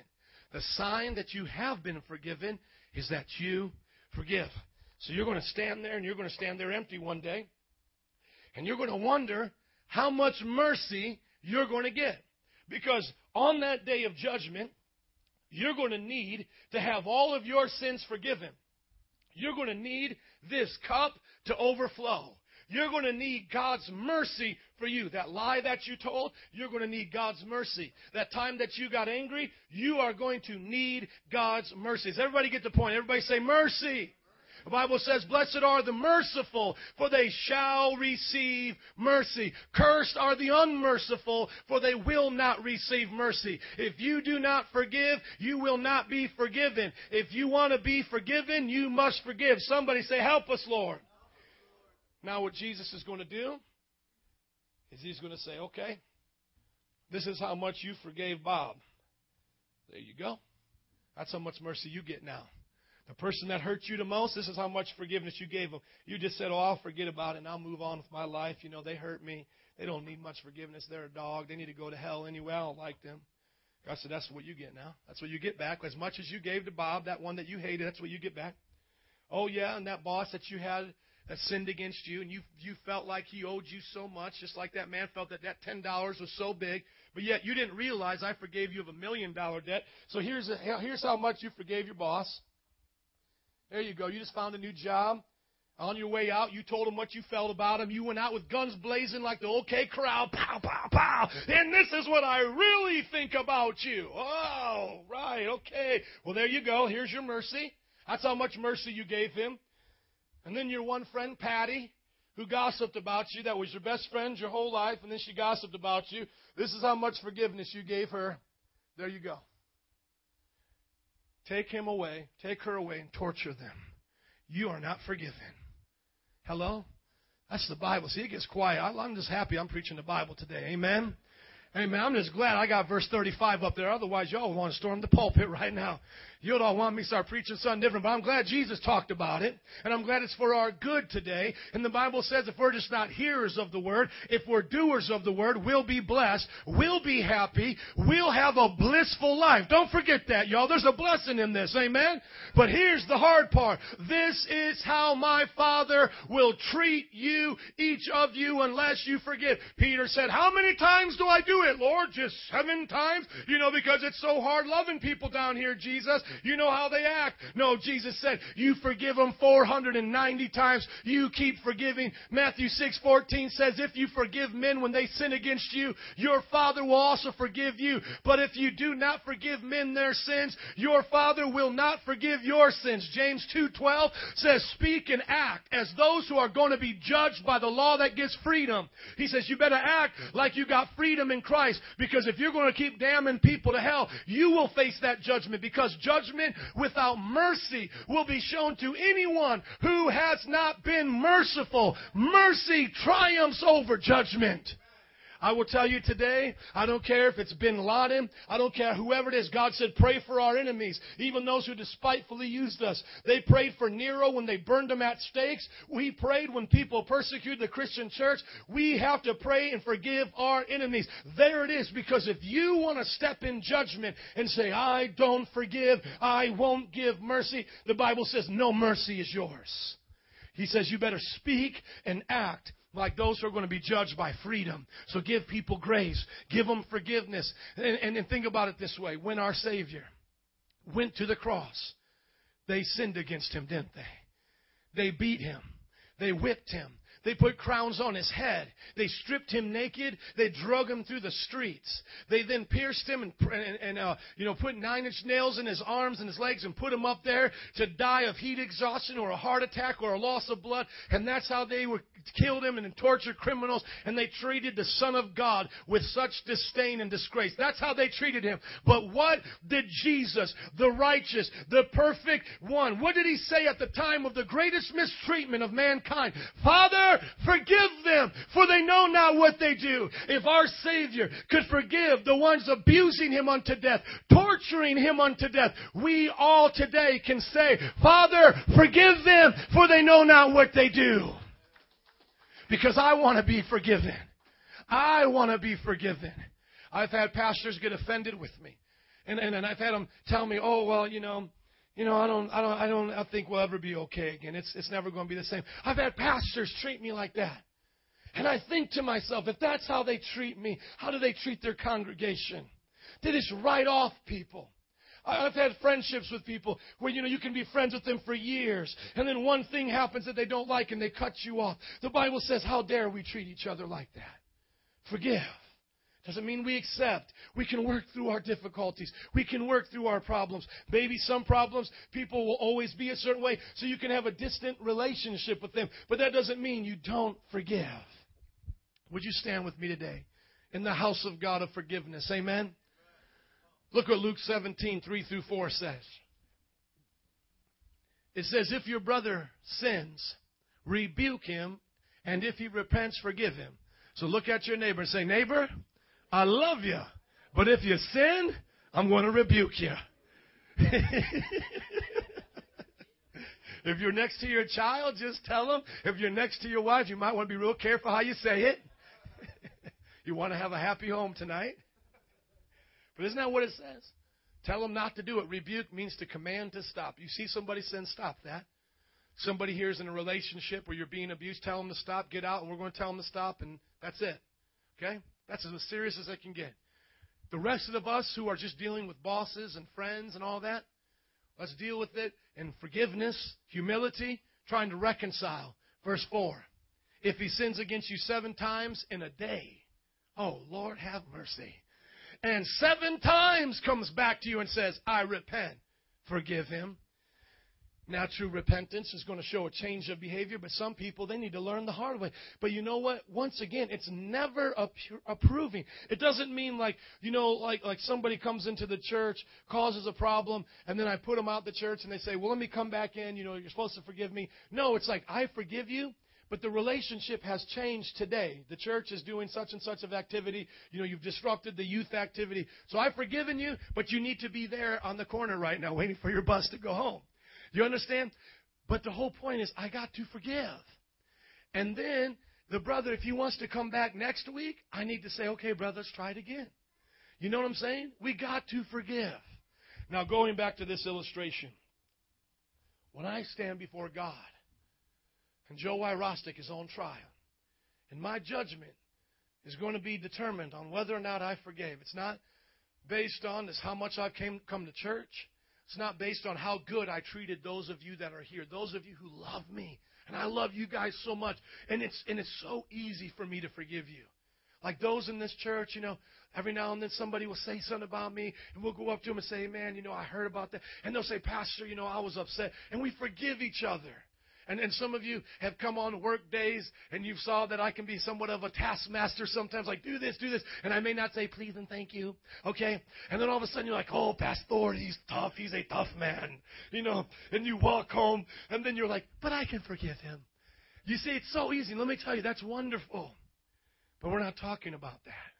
The sign that you have been forgiven is that you forgive. So you're going to stand there, and you're going to stand there empty one day. And you're going to wonder how much mercy you're going to get. Because on that day of judgment, you're going to need to have all of your sins forgiven. You're going to need this cup to overflow. You're going to need God's mercy for you. That lie that you told, you're going to need God's mercy. That time that you got angry, you are going to need God's mercy. Does everybody get the point? Everybody say mercy. The Bible says, blessed are the merciful, for they shall receive mercy. Cursed are the unmerciful, for they will not receive mercy. If you do not forgive, you will not be forgiven. If you want to be forgiven, you must forgive. Somebody say, help us, Lord. Now what Jesus is going to do is he's going to say, okay, this is how much you forgave Bob. There you go. That's how much mercy you get now. The person that hurt you the most, this is how much forgiveness you gave them. You just said, oh, I'll forget about it and I'll move on with my life. You know, they hurt me. They don't need much forgiveness. They're a dog. They need to go to hell anyway. I don't like them. God said, that's what you get now. That's what you get back. As much as you gave to Bob, that one that you hated, that's what you get back. Oh, yeah, and that boss that you had that sinned against you, and you felt like he owed you so much, just like that man felt that $10 was so big, but yet you didn't realize I forgave you of $1 million debt. So here's how much you forgave your boss. There you go. You just found a new job. On your way out, you told him what you felt about him. You went out with guns blazing like the OK crowd. Pow, pow, pow. And this is what I really think about you. Oh, right. Okay. Well, there you go. Here's your mercy. That's how much mercy you gave him. And then your one friend, Patty, who gossiped about you. That was your best friend your whole life, and then she gossiped about you. This is how much forgiveness you gave her. There you go. Take him away. Take her away and torture them. You are not forgiven. Hello? That's the Bible. See, it gets quiet. I'm just happy I'm preaching the Bible today. Amen? Amen. I'm just glad I got verse 35 up there. Otherwise, y'all would want to storm the pulpit right now. You don't want me to start preaching something different, but I'm glad Jesus talked about it, and I'm glad it's for our good today. And the Bible says if we're just not hearers of the Word, if we're doers of the Word, we'll be blessed, we'll be happy, we'll have a blissful life. Don't forget that, y'all. There's a blessing in this, amen? But here's the hard part. This is how my Father will treat you, each of you, unless you forgive. Peter said, how many times do I do it, Lord? Just 7 times? You know, because it's so hard loving people down here, Jesus. You know how they act. No, Jesus said, you forgive them 490 times. You keep forgiving. Matthew 6:14 says, if you forgive men when they sin against you, your Father will also forgive you. But if you do not forgive men their sins, your Father will not forgive your sins. James 2:12 says, speak and act as those who are going to be judged by the law that gives freedom. He says, you better act like you got freedom in Christ, because if you're going to keep damning people to hell, you will face that judgment, because judgment without mercy will be shown to anyone who has not been merciful. Mercy triumphs over judgment. I will tell you today, I don't care if it's bin Laden, I don't care whoever it is, God said pray for our enemies, even those who despitefully used us. They prayed for Nero when they burned him at stakes. We prayed when people persecuted the Christian church. We have to pray and forgive our enemies. There it is, because if you want to step in judgment and say, I don't forgive, I won't give mercy, the Bible says no mercy is yours. He says you better speak and act like those who are going to be judged by freedom. So give people grace. Give them forgiveness. And think about it this way. When our Savior went to the cross, they sinned against him, didn't they? They beat him. They whipped him. They put crowns on his head. They stripped him naked. They drug him through the streets. They then pierced him and put 9-inch nails in his arms and his legs and put him up there to die of heat exhaustion or a heart attack or a loss of blood. And that's how they killed him and tortured criminals. And they treated the Son of God with such disdain and disgrace. That's how they treated him. But what did Jesus, the righteous, the perfect one, what did he say at the time of the greatest mistreatment of mankind? Father, forgive them, for they know not what they do. If our Savior could forgive the ones abusing him unto death, torturing him unto death, we all today can say, Father, forgive them, for they know not what they do. Because I want to be forgiven. I want to be forgiven. I've had pastors get offended with me. And I've had them tell me, oh, well, I think we'll ever be okay again. It's never going to be the same. I've had pastors treat me like that. And I think to myself, if that's how they treat me, how do they treat their congregation? They just write off people. I've had friendships with people where, you can be friends with them for years, and then one thing happens that they don't like, and they cut you off. The Bible says, how dare we treat each other like that? Forgive. Doesn't mean we accept. We can work through our difficulties. We can work through our problems. Maybe some problems, people will always be a certain way, so you can have a distant relationship with them. But that doesn't mean you don't forgive. Would you stand with me today in the house of God of forgiveness? Amen? Look what Luke 17:3-4 says. It says, if your brother sins, rebuke him, and if he repents, forgive him. So look at your neighbor and say, neighbor, I love you, but if you sin, I'm going to rebuke you. If you're next to your child, just tell them. If you're next to your wife, you might want to be real careful how you say it. You want to have a happy home tonight. But isn't that what it says? Tell them not to do it. Rebuke means to command to stop. You see somebody saying, stop that. Somebody here is in a relationship where you're being abused. Tell them to stop. Get out, and we're going to tell them to stop, and that's it. Okay? That's as serious as it can get. The rest of us who are just dealing with bosses and friends and all that, let's deal with it in forgiveness, humility, trying to reconcile. Verse 4, if he sins against you 7 times in a day, oh, Lord, have mercy. And 7 times comes back to you and says, I repent. Forgive him. Now, true repentance is going to show a change of behavior, but some people, they need to learn the hard way. But you know what? Once again, it's never approving. It doesn't mean like, you know, like somebody comes into the church, causes a problem, and then I put them out the church, and they say, well, let me come back in. You know, you're supposed to forgive me. No, it's like, I forgive you. But the relationship has changed today. The church is doing such and such of activity. You know, you've disrupted the youth activity. So I've forgiven you, but you need to be there on the corner right now waiting for your bus to go home. You understand? But the whole point is I got to forgive. And then the brother, if he wants to come back next week, I need to say, okay, brother, let's try it again. You know what I'm saying? We got to forgive. Now, going back to this illustration, when I stand before God, and Joe Wyrostek is on trial. And my judgment is going to be determined on whether or not I forgave. It's not based on this, how much I've come to church. It's not based on how good I treated those of you that are here, those of you who love me. And I love you guys so much. And it's so easy for me to forgive you. Like those in this church, you know, every now and then somebody will say something about me, and we'll go up to them and say, man, you know, I heard about that. And they'll say, Pastor, you know, I was upset. And we forgive each other. And some of you have come on work days, and you saw that I can be somewhat of a taskmaster sometimes, like, do this, and I may not say please and thank you, okay? And then all of a sudden you're like, oh, Pastor, he's tough. He's a tough man, you know, and you walk home, and then you're like, but I can forgive him. You see, it's so easy. Let me tell you, that's wonderful, but we're not talking about that.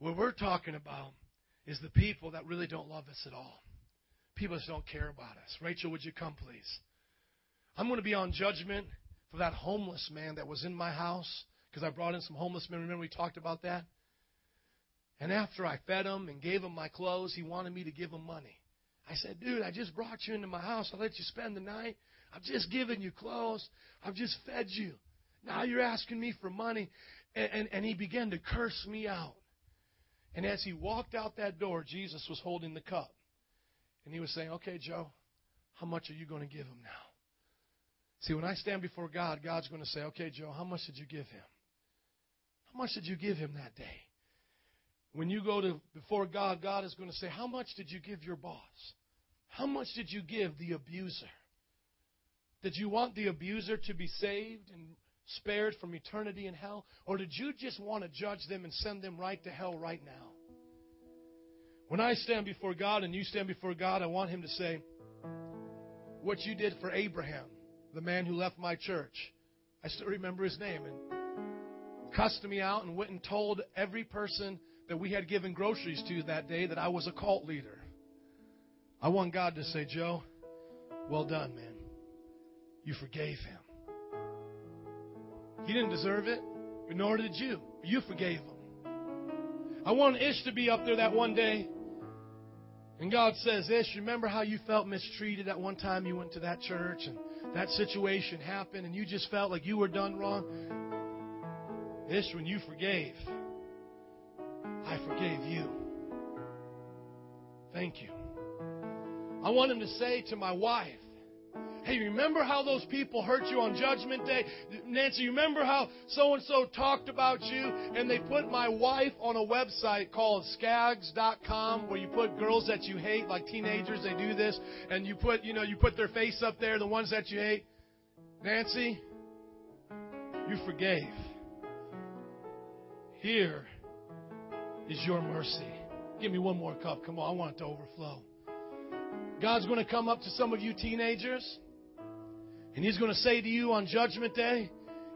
What we're talking about is the people that really don't love us at all, people that don't care about us. Rachel, would you come, please? I'm going to be on judgment for that homeless man that was in my house because I brought in some homeless men. Remember we talked about that? And after I fed him and gave him my clothes, he wanted me to give him money. I said, dude, I just brought you into my house. I let you spend the night. I've just given you clothes. I've just fed you. Now you're asking me for money. And he began to curse me out. And as he walked out that door, Jesus was holding the cup. And he was saying, okay, Joe, how much are you going to give him now? See, when I stand before God, God's going to say, okay, Joe, how much did you give him? How much did you give him that day? When you go to before God, God is going to say, how much did you give your boss? How much did you give the abuser? Did you want the abuser to be saved and spared from eternity in hell? Or did you just want to judge them and send them right to hell right now? When I stand before God and you stand before God, I want him to say, what you did for Abraham, the man who left my church. I still remember his name, and cussed me out and went and told every person that we had given groceries to that day that I was a cult leader. I want God to say, Joe, well done, man. You forgave him. He didn't deserve it, nor did you. You forgave him. I want Ish to be up there that one day. And God says, Ish, remember how you felt mistreated that one time you went to that church and that situation happened and you just felt like you were done wrong? Ish, when you forgave, I forgave you. Thank you. I want him to say to my wife, hey, remember how those people hurt you on Judgment Day? Nancy, remember how so-and-so talked about you? And they put my wife on a website called skags.com where you put girls that you hate, like teenagers, they do this. And you put their face up there, the ones that you hate. Nancy, you forgave. Here is your mercy. Give me one more cup. Come on, I want it to overflow. God's going to come up to some of you teenagers. And he's going to say to you on Judgment Day,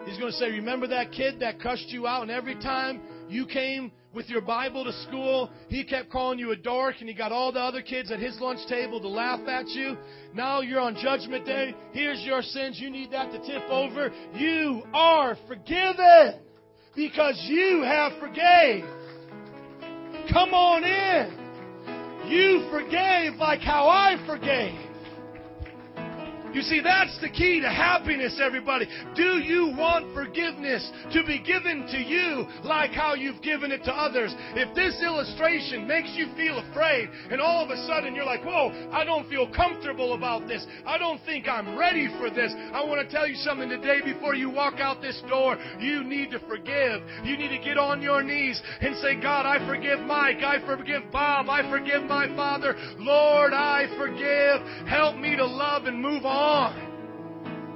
he's going to say, remember that kid that cussed you out? And every time you came with your Bible to school, he kept calling you a dork, and he got all the other kids at his lunch table to laugh at you. Now you're on Judgment Day. Here's your sins. You need that to tip over. You are forgiven because you have forgave. Come on in. You forgave like how I forgave. You see, that's the key to happiness, everybody. Do you want forgiveness to be given to you like how you've given it to others? If this illustration makes you feel afraid and all of a sudden you're like, whoa, I don't feel comfortable about this. I don't think I'm ready for this. I want to tell you something today. Before you walk out this door, you need to forgive. You need to get on your knees and say, God, I forgive Mike. I forgive Bob. I forgive my father. Lord, I forgive. Help me to love and move on.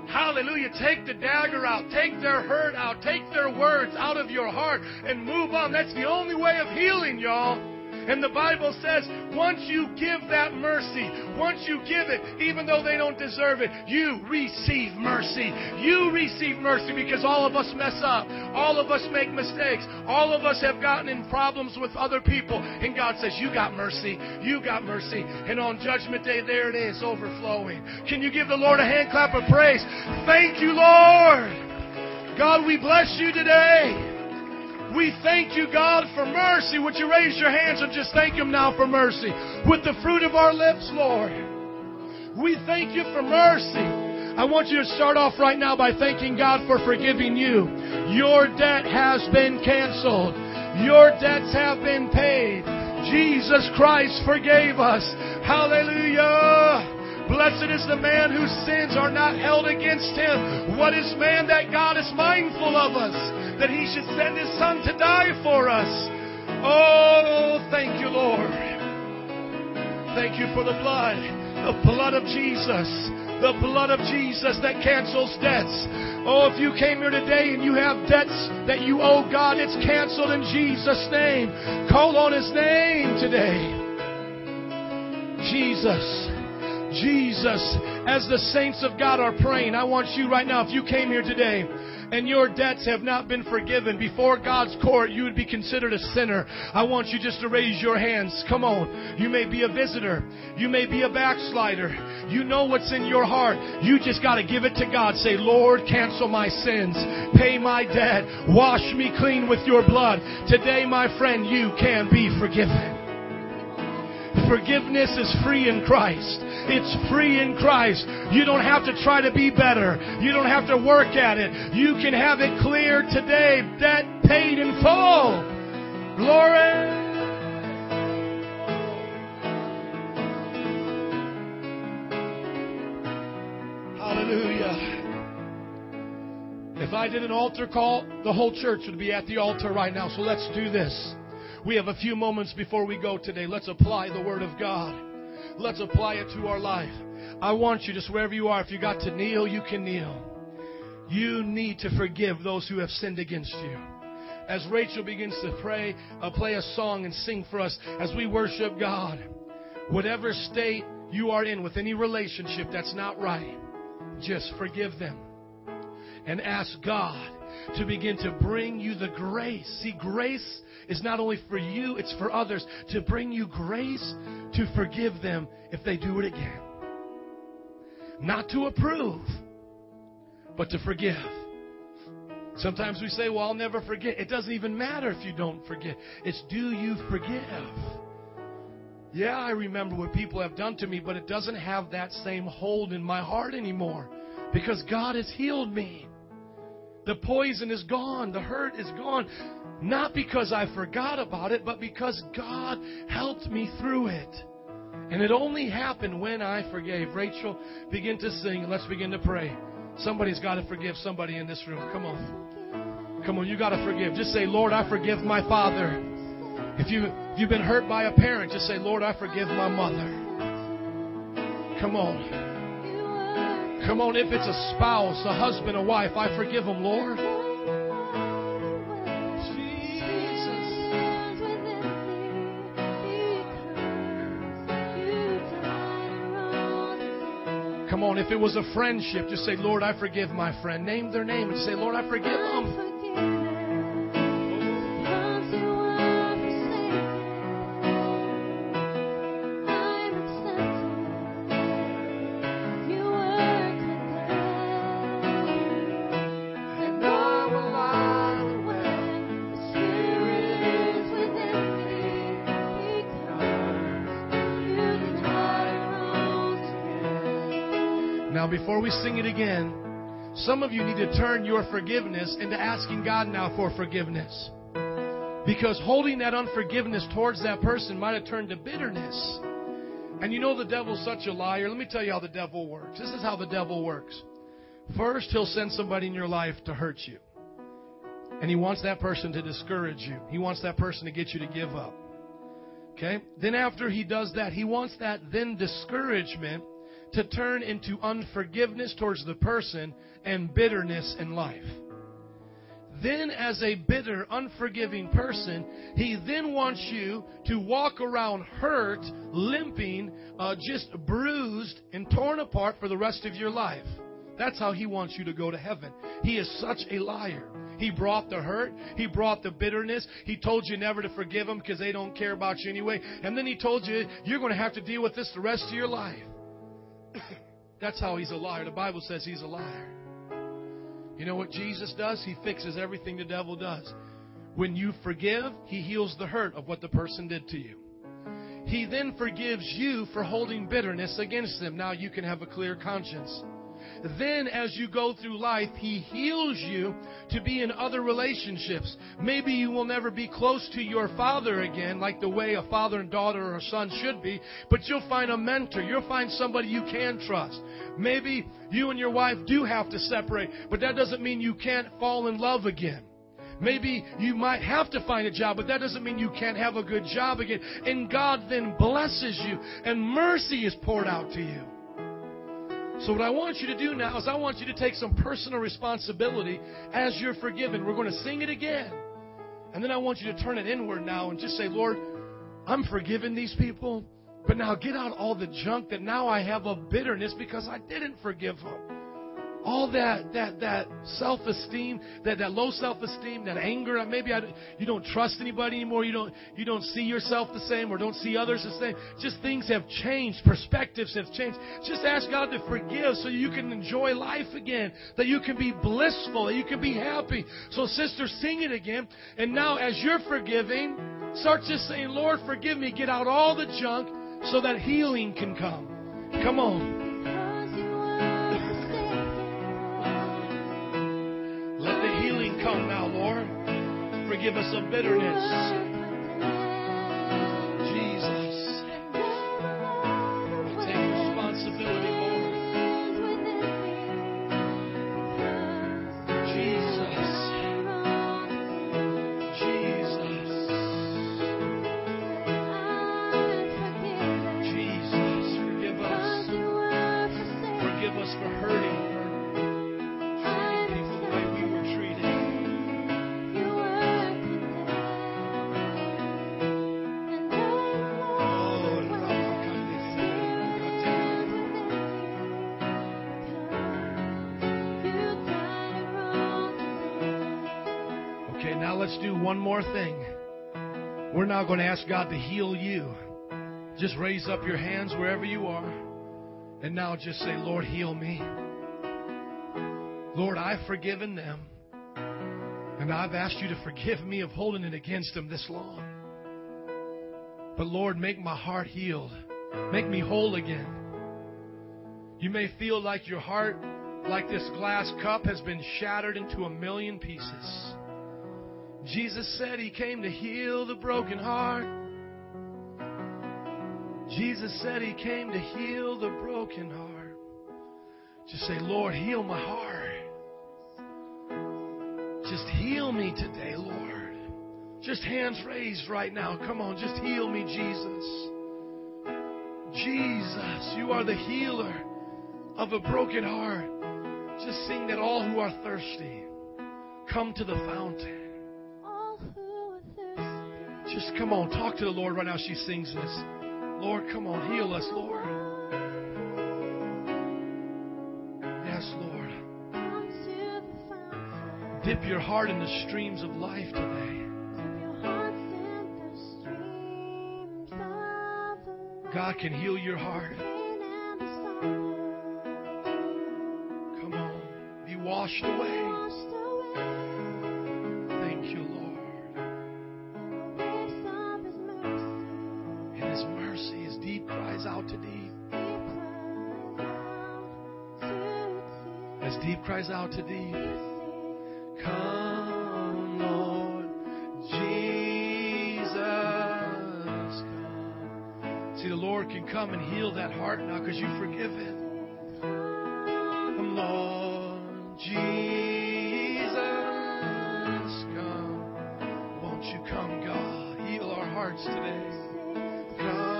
Hallelujah. Take the dagger out. Take their hurt out. Take their words out of your heart and move on. That's the only way of healing, y'all. And the Bible says, once you give that mercy, once you give it, even though they don't deserve it, you receive mercy. You receive mercy because all of us mess up. All of us make mistakes. All of us have gotten in problems with other people. And God says, you got mercy. You got mercy. And on Judgment Day, there it is, overflowing. Can you give the Lord a hand clap of praise? Thank you, Lord. God, we bless you today. We thank you, God, for mercy. Would you raise your hands and just thank Him now for mercy? With the fruit of our lips, Lord, we thank you for mercy. I want you to start off right now by thanking God for forgiving you. Your debt has been canceled. Your debts have been paid. Jesus Christ forgave us. Hallelujah. Blessed is the man whose sins are not held against him. What is man that God is mindful of us, that He should send His Son to die for us? Oh, thank you, Lord. Thank you for the blood of Jesus, the blood of Jesus that cancels debts. Oh, if you came here today and you have debts that you owe God, it's canceled in Jesus' name. Call on His name today. Jesus. Jesus, as the saints of God are praying, I want you right now, if you came here today and your debts have not been forgiven, before God's court, you would be considered a sinner. I want you just to raise your hands. Come on. You may be a visitor. You may be a backslider. You know what's in your heart. You just got to give it to God. Say, Lord, cancel my sins. Pay my debt. Wash me clean with your blood. Today, my friend, you can be forgiven. Forgiveness is free in Christ. It's free in Christ. You don't have to try to be better. You don't have to work at it. You can have it cleared today. Debt paid in full. Glory. Hallelujah. If I did an altar call, the whole church would be at the altar right now. So let's do this. We have a few moments before we go today. Let's apply the Word of God. Let's apply it to our life. I want you, just wherever you are, if you got to kneel, you can kneel. You need to forgive those who have sinned against you. As Rachel begins to pray, play a song and sing for us as we worship God. Whatever state you are in with any relationship that's not right, just forgive them and ask God to begin to bring you the grace. See, grace is not only for you, it's for others, to bring you grace to forgive them if they do it again. Not to approve, but to forgive. Sometimes we say, well, I'll never forget. It doesn't even matter if you don't forget. It's, do you forgive? Yeah, I remember what people have done to me, but it doesn't have that same hold in my heart anymore because God has healed me. The poison is gone. The hurt is gone. Not because I forgot about it, but because God helped me through it. And it only happened when I forgave. Rachel, begin to sing. Let's begin to pray. Somebody's got to forgive somebody in this room. Come on. Come on, you got to forgive. Just say, Lord, I forgive my father. If you've been hurt by a parent, just say, Lord, I forgive my mother. Come on. Come on, if it's a spouse, a husband, a wife, I forgive them, Lord. Jesus. Come on, if it was a friendship, just say, Lord, I forgive my friend. Name their name and say, Lord, I forgive them. now before we sing it again. Some of you need to turn your forgiveness into asking God now for forgiveness. Because holding that unforgiveness towards that person might have turned to bitterness. And you know the devil's such a liar. Let me tell you how the devil works. This is how the devil works. First, he'll send somebody in your life to hurt you. And he wants that person to discourage you. He wants that person to get you to give up. Okay? Then after he does that, he wants that then discouragement to turn into unforgiveness towards the person and bitterness in life. Then as a bitter, unforgiving person, he then wants you to walk around hurt, limping, just bruised and torn apart for the rest of your life. That's how he wants you to go to heaven. He is such a liar. He brought the hurt. He brought the bitterness. He told you never to forgive them because they don't care about you anyway. And then he told you, you're going to have to deal with this the rest of your life. That's how he's a liar. The Bible says he's a liar. You know what Jesus does? He fixes everything the devil does. When you forgive, he heals the hurt of what the person did to you. He then forgives you for holding bitterness against them. Now you can have a clear conscience. Then as you go through life, he heals you to be in other relationships. Maybe you will never be close to your father again, like the way a father and daughter or a son should be, but you'll find a mentor. You'll find somebody you can trust. Maybe you and your wife do have to separate, but that doesn't mean you can't fall in love again. Maybe you might have to find a job, but that doesn't mean you can't have a good job again. And God then blesses you, and mercy is poured out to you. So what I want you to do now is I want you to take some personal responsibility as you're forgiven. We're going to sing it again. And then I want you to turn it inward now and just say, Lord, I'm forgiving these people, but now get out all the junk that now I have of bitterness because I didn't forgive them. All that self-esteem, that low self-esteem, that anger. You don't trust anybody anymore. You don't see yourself the same or don't see others the same. Just things have changed. Perspectives have changed. Just ask God to forgive so you can enjoy life again, that you can be blissful, that you can be happy. So, sister, sing it again. And now as you're forgiving, start just saying, Lord, forgive me. Get out all the junk so that healing can come. Come on. Come now, Lord. Forgive us of bitterness. Jesus. Take responsibility, Lord. Jesus. Jesus. Jesus. Forgive us. Forgive us for hurting. Let's do one more thing. We're now going to ask God to heal you. Just raise up your hands wherever you are. And now just say, Lord, heal me. Lord, I've forgiven them. And I've asked you to forgive me of holding it against them this long. But Lord, make my heart healed. Make me whole again. You may feel like your heart, like this glass cup, has been shattered into a million pieces. Jesus said he came to heal the broken heart. Jesus said he came to heal the broken heart. Just say, Lord, heal my heart. Just heal me today, Lord. Just hands raised right now. Come on, just heal me, Jesus. Jesus, you are the healer of a broken heart. Just sing that all who are thirsty, come to the fountain. Just come on, talk to the Lord right now. She sings this. Lord, come on, heal us, Lord. Yes, Lord. Dip your heart in the streams of life today. God can heal your heart. Come on, be washed away. Mercy is deep, cries out to deep. As deep cries out to deep, come, Lord Jesus, come. See, the Lord can come and heal that heart now because you forgive it. Come, Lord Jesus, come. Won't you come, God? Heal our hearts today. Come.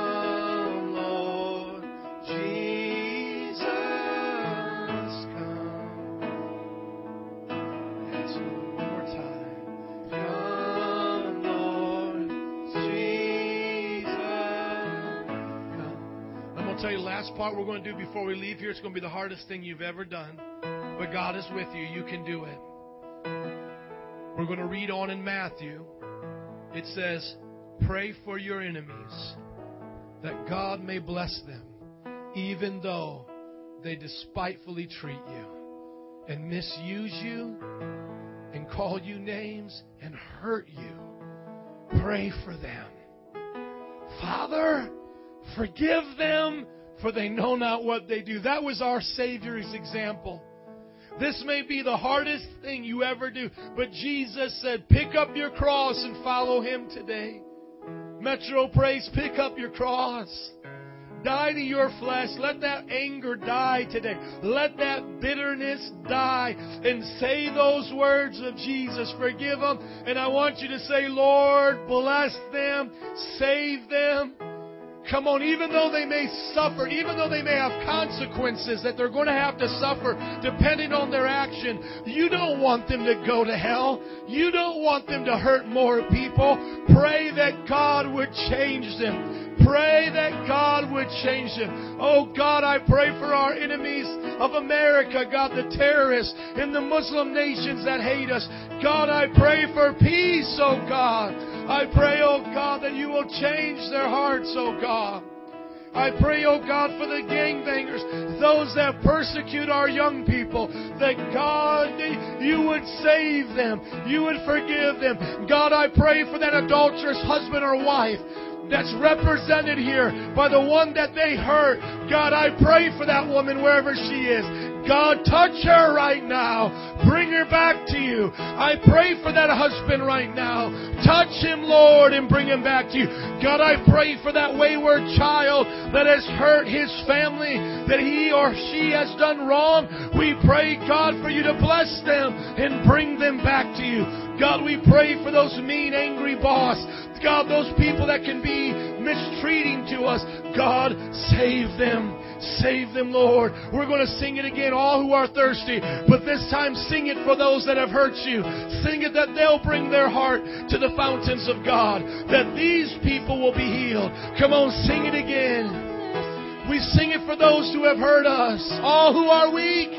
Last part we're going to do before we leave here, it's going to be the hardest thing you've ever done, but God is with you. You can do it. We're going to read on in Matthew. It says, pray for your enemies that God may bless them, even though they despitefully treat you and misuse you and call you names and hurt you. Pray for them. Father, forgive them, for they know not what they do. That was our Savior's example. This may be the hardest thing you ever do, but Jesus said, pick up your cross and follow Him today. Metro Praise, pick up your cross. Die to your flesh. Let that anger die today. Let that bitterness die. And say those words of Jesus. Forgive them. And I want you to say, Lord, bless them. Save them. Come on, even though they may suffer, even though they may have consequences that they're going to have to suffer depending on their action, you don't want them to go to hell. You don't want them to hurt more people. Pray that God would change them. Pray that God would change them. Oh God, I pray for our enemies of America, God, the terrorists and the Muslim nations that hate us. God, I pray for peace, oh God. I pray, oh God, that you will change their hearts, oh God. I pray, oh God, for the gangbangers, those that persecute our young people, that God, you would save them. You would forgive them. God, I pray for that adulterous husband or wife that's represented here by the one that they hurt. God, I pray for that woman wherever she is. God, touch her right now. Bring her back to you. I pray for that husband right now. Touch him, Lord, and bring him back to you. God, I pray for that wayward child that has hurt his family, that he or she has done wrong. We pray, God, for you to bless them and bring them back to you. God, we pray for those mean, angry boss. God, those people that can be mistreating to us. God, save them. Save them, Lord. We're going to sing it again, all who are thirsty. But this time, sing it for those that have hurt you. Sing it that they'll bring their heart to the fountains of God. That these people will be healed. Come on, sing it again. We sing it for those who have hurt us. All who are weak.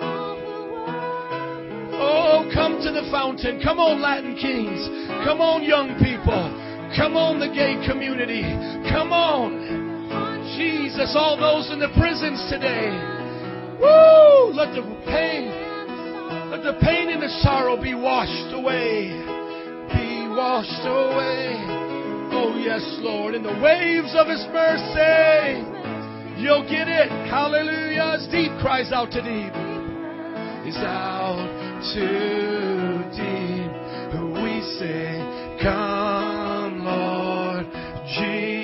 Oh, come to the fountain. Come on, Latin Kings. Come on, young people. Come on, the gay community. Come on. Jesus, all those in the prisons today. Woo! Let the pain and the sorrow be washed away. Be washed away. Oh, yes, Lord. In the waves of His mercy. You'll get it. Hallelujah. As deep cries out to deep. It's out to deep. We say, come, Lord Jesus.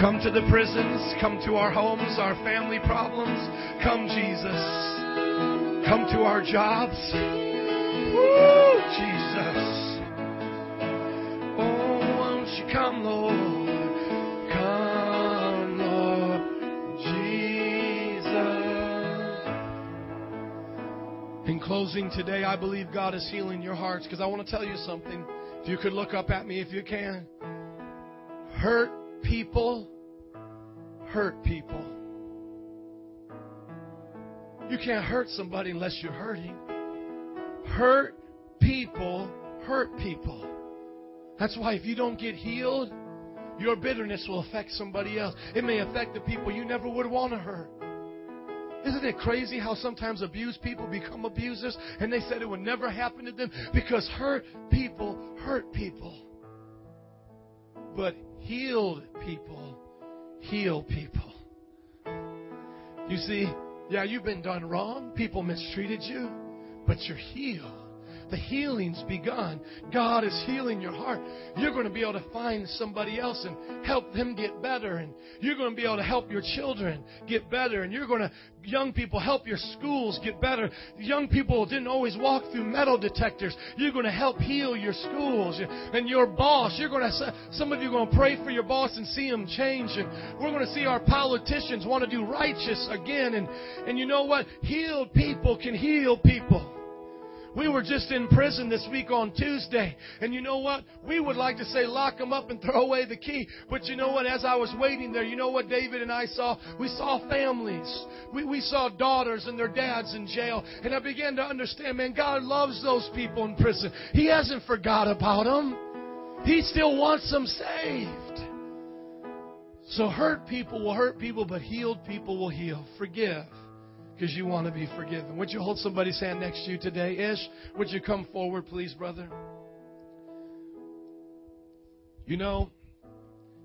Come to the prisons. Come to our homes, our family problems. Come, Jesus. Come to our jobs. Woo, Jesus. Oh, won't you come, Lord? In closing today, I believe God is healing your hearts because I want to tell you something. If you could look up at me if you can. Hurt people hurt people. You can't hurt somebody unless you're hurting. Hurt people hurt people. That's why if you don't get healed, your bitterness will affect somebody else. It may affect the people you never would want to hurt. Isn't it crazy how sometimes abused people become abusers and they said it would never happen to them because hurt people hurt people. But healed people heal people. You see, Yeah, you've been done wrong. People mistreated you. But you're healed. The healing's begun. God is healing your heart. You're going to be able to find somebody else and help them get better. And you're going to be able to help your children get better. And you're going to, young people, help your schools get better. Young people didn't always walk through metal detectors. You're going to help heal your schools and your boss. You're going to, some of you are going to pray for your boss and see him change. And we're going to see our politicians want to do righteous again. And you know what? Healed people can heal people. We were just in prison this week on Tuesday. And you know what? We would like to say, lock them up and throw away the key. But you know what? As I was waiting there, you know what David and I saw? We saw families. We saw daughters and their dads in jail. And I began to understand, man, God loves those people in prison. He hasn't forgot about them. He still wants them saved. So hurt people will hurt people, but healed people will heal. Forgive. Because you want to be forgiven. Would you hold somebody's hand next to you today? Ish, would you come forward, please, brother? You know,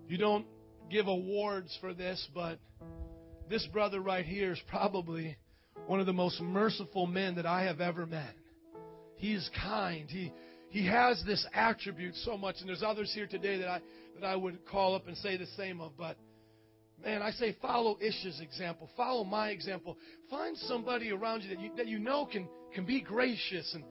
you don't give awards for this, but this brother right here is probably one of the most merciful men that I have ever met. He is kind. He has this attribute so much, and there's others here today that I would call up and say the same of, but man, I say follow Ish's example. Follow my example. Find somebody around you that you know can be gracious and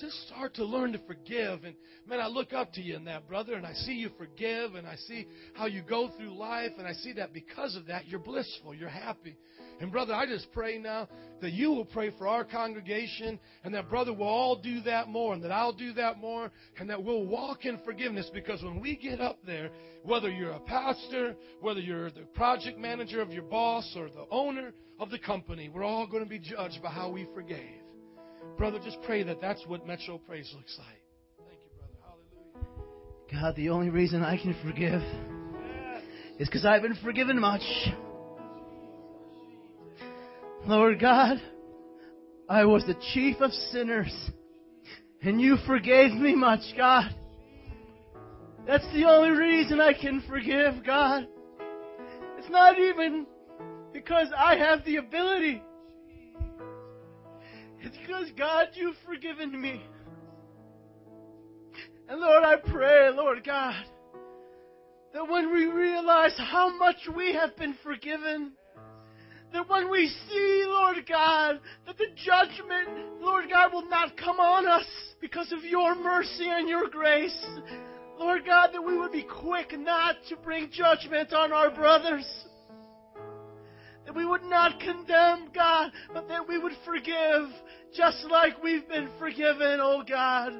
just start to learn to forgive. And, man, I look up to you in that, brother, and I see you forgive, and I see how you go through life, and I see that because of that, you're blissful, you're happy. And, brother, I just pray now that you will pray for our congregation and that, brother, we'll all do that more and that I'll do that more and that we'll walk in forgiveness because when we get up there, whether you're a pastor, whether you're the project manager of your boss or the owner of the company, we're all going to be judged by how we forgave. Brother, just pray that that's what Metro Praise looks like. Thank you, brother. Hallelujah. God, the only reason I can forgive is because I've been forgiven much. Lord God, I was the chief of sinners, and you forgave me much, God. That's the only reason I can forgive, God. It's not even because I have the ability. It's because, God, you've forgiven me. And, Lord, I pray, Lord God, that when we realize how much we have been forgiven, that when we see, Lord God, that the judgment, Lord God, will not come on us because of your mercy and your grace, Lord God, that we would be quick not to bring judgment on our brothers. That we would not condemn, God, but that we would forgive just like we've been forgiven, oh God.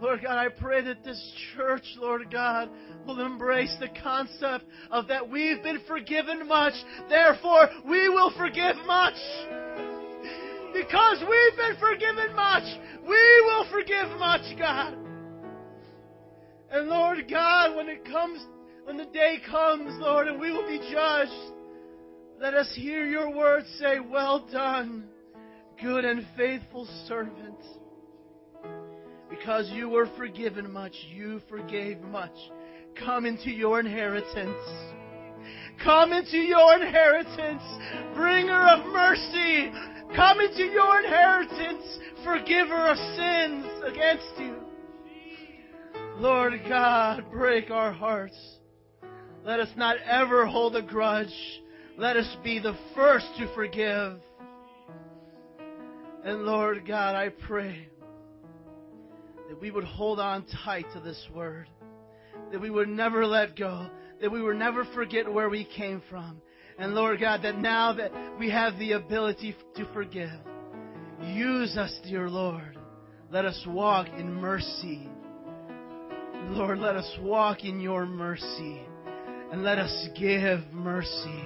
Lord God, I pray that this church, Lord God, will embrace the concept of that we've been forgiven much, therefore we will forgive much. Because we've been forgiven much, we will forgive much, God. And Lord God, when the day comes, Lord, and we will be judged, let us hear your words say, well done, good and faithful servant. Because you were forgiven much, you forgave much. Come into your inheritance. Come into your inheritance, bringer of mercy. Come into your inheritance, forgiver of sins against you. Lord God, break our hearts. Let us not ever hold a grudge. Let us be the first to forgive. And Lord God, I pray that we would hold on tight to this word, that we would never let go, that we would never forget where we came from. And Lord God, that now that we have the ability to forgive, use us, dear Lord. Let us walk in mercy. Lord, let us walk in your mercy. And let us give mercy.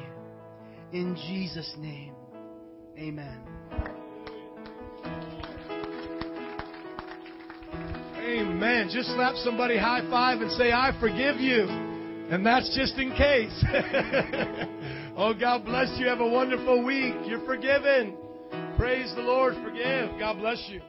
In Jesus' name, amen. Amen. Just slap somebody high five and say, I forgive you. And that's just in case. Oh, God bless you. Have a wonderful week. You're forgiven. Praise the Lord. Forgive. God bless you.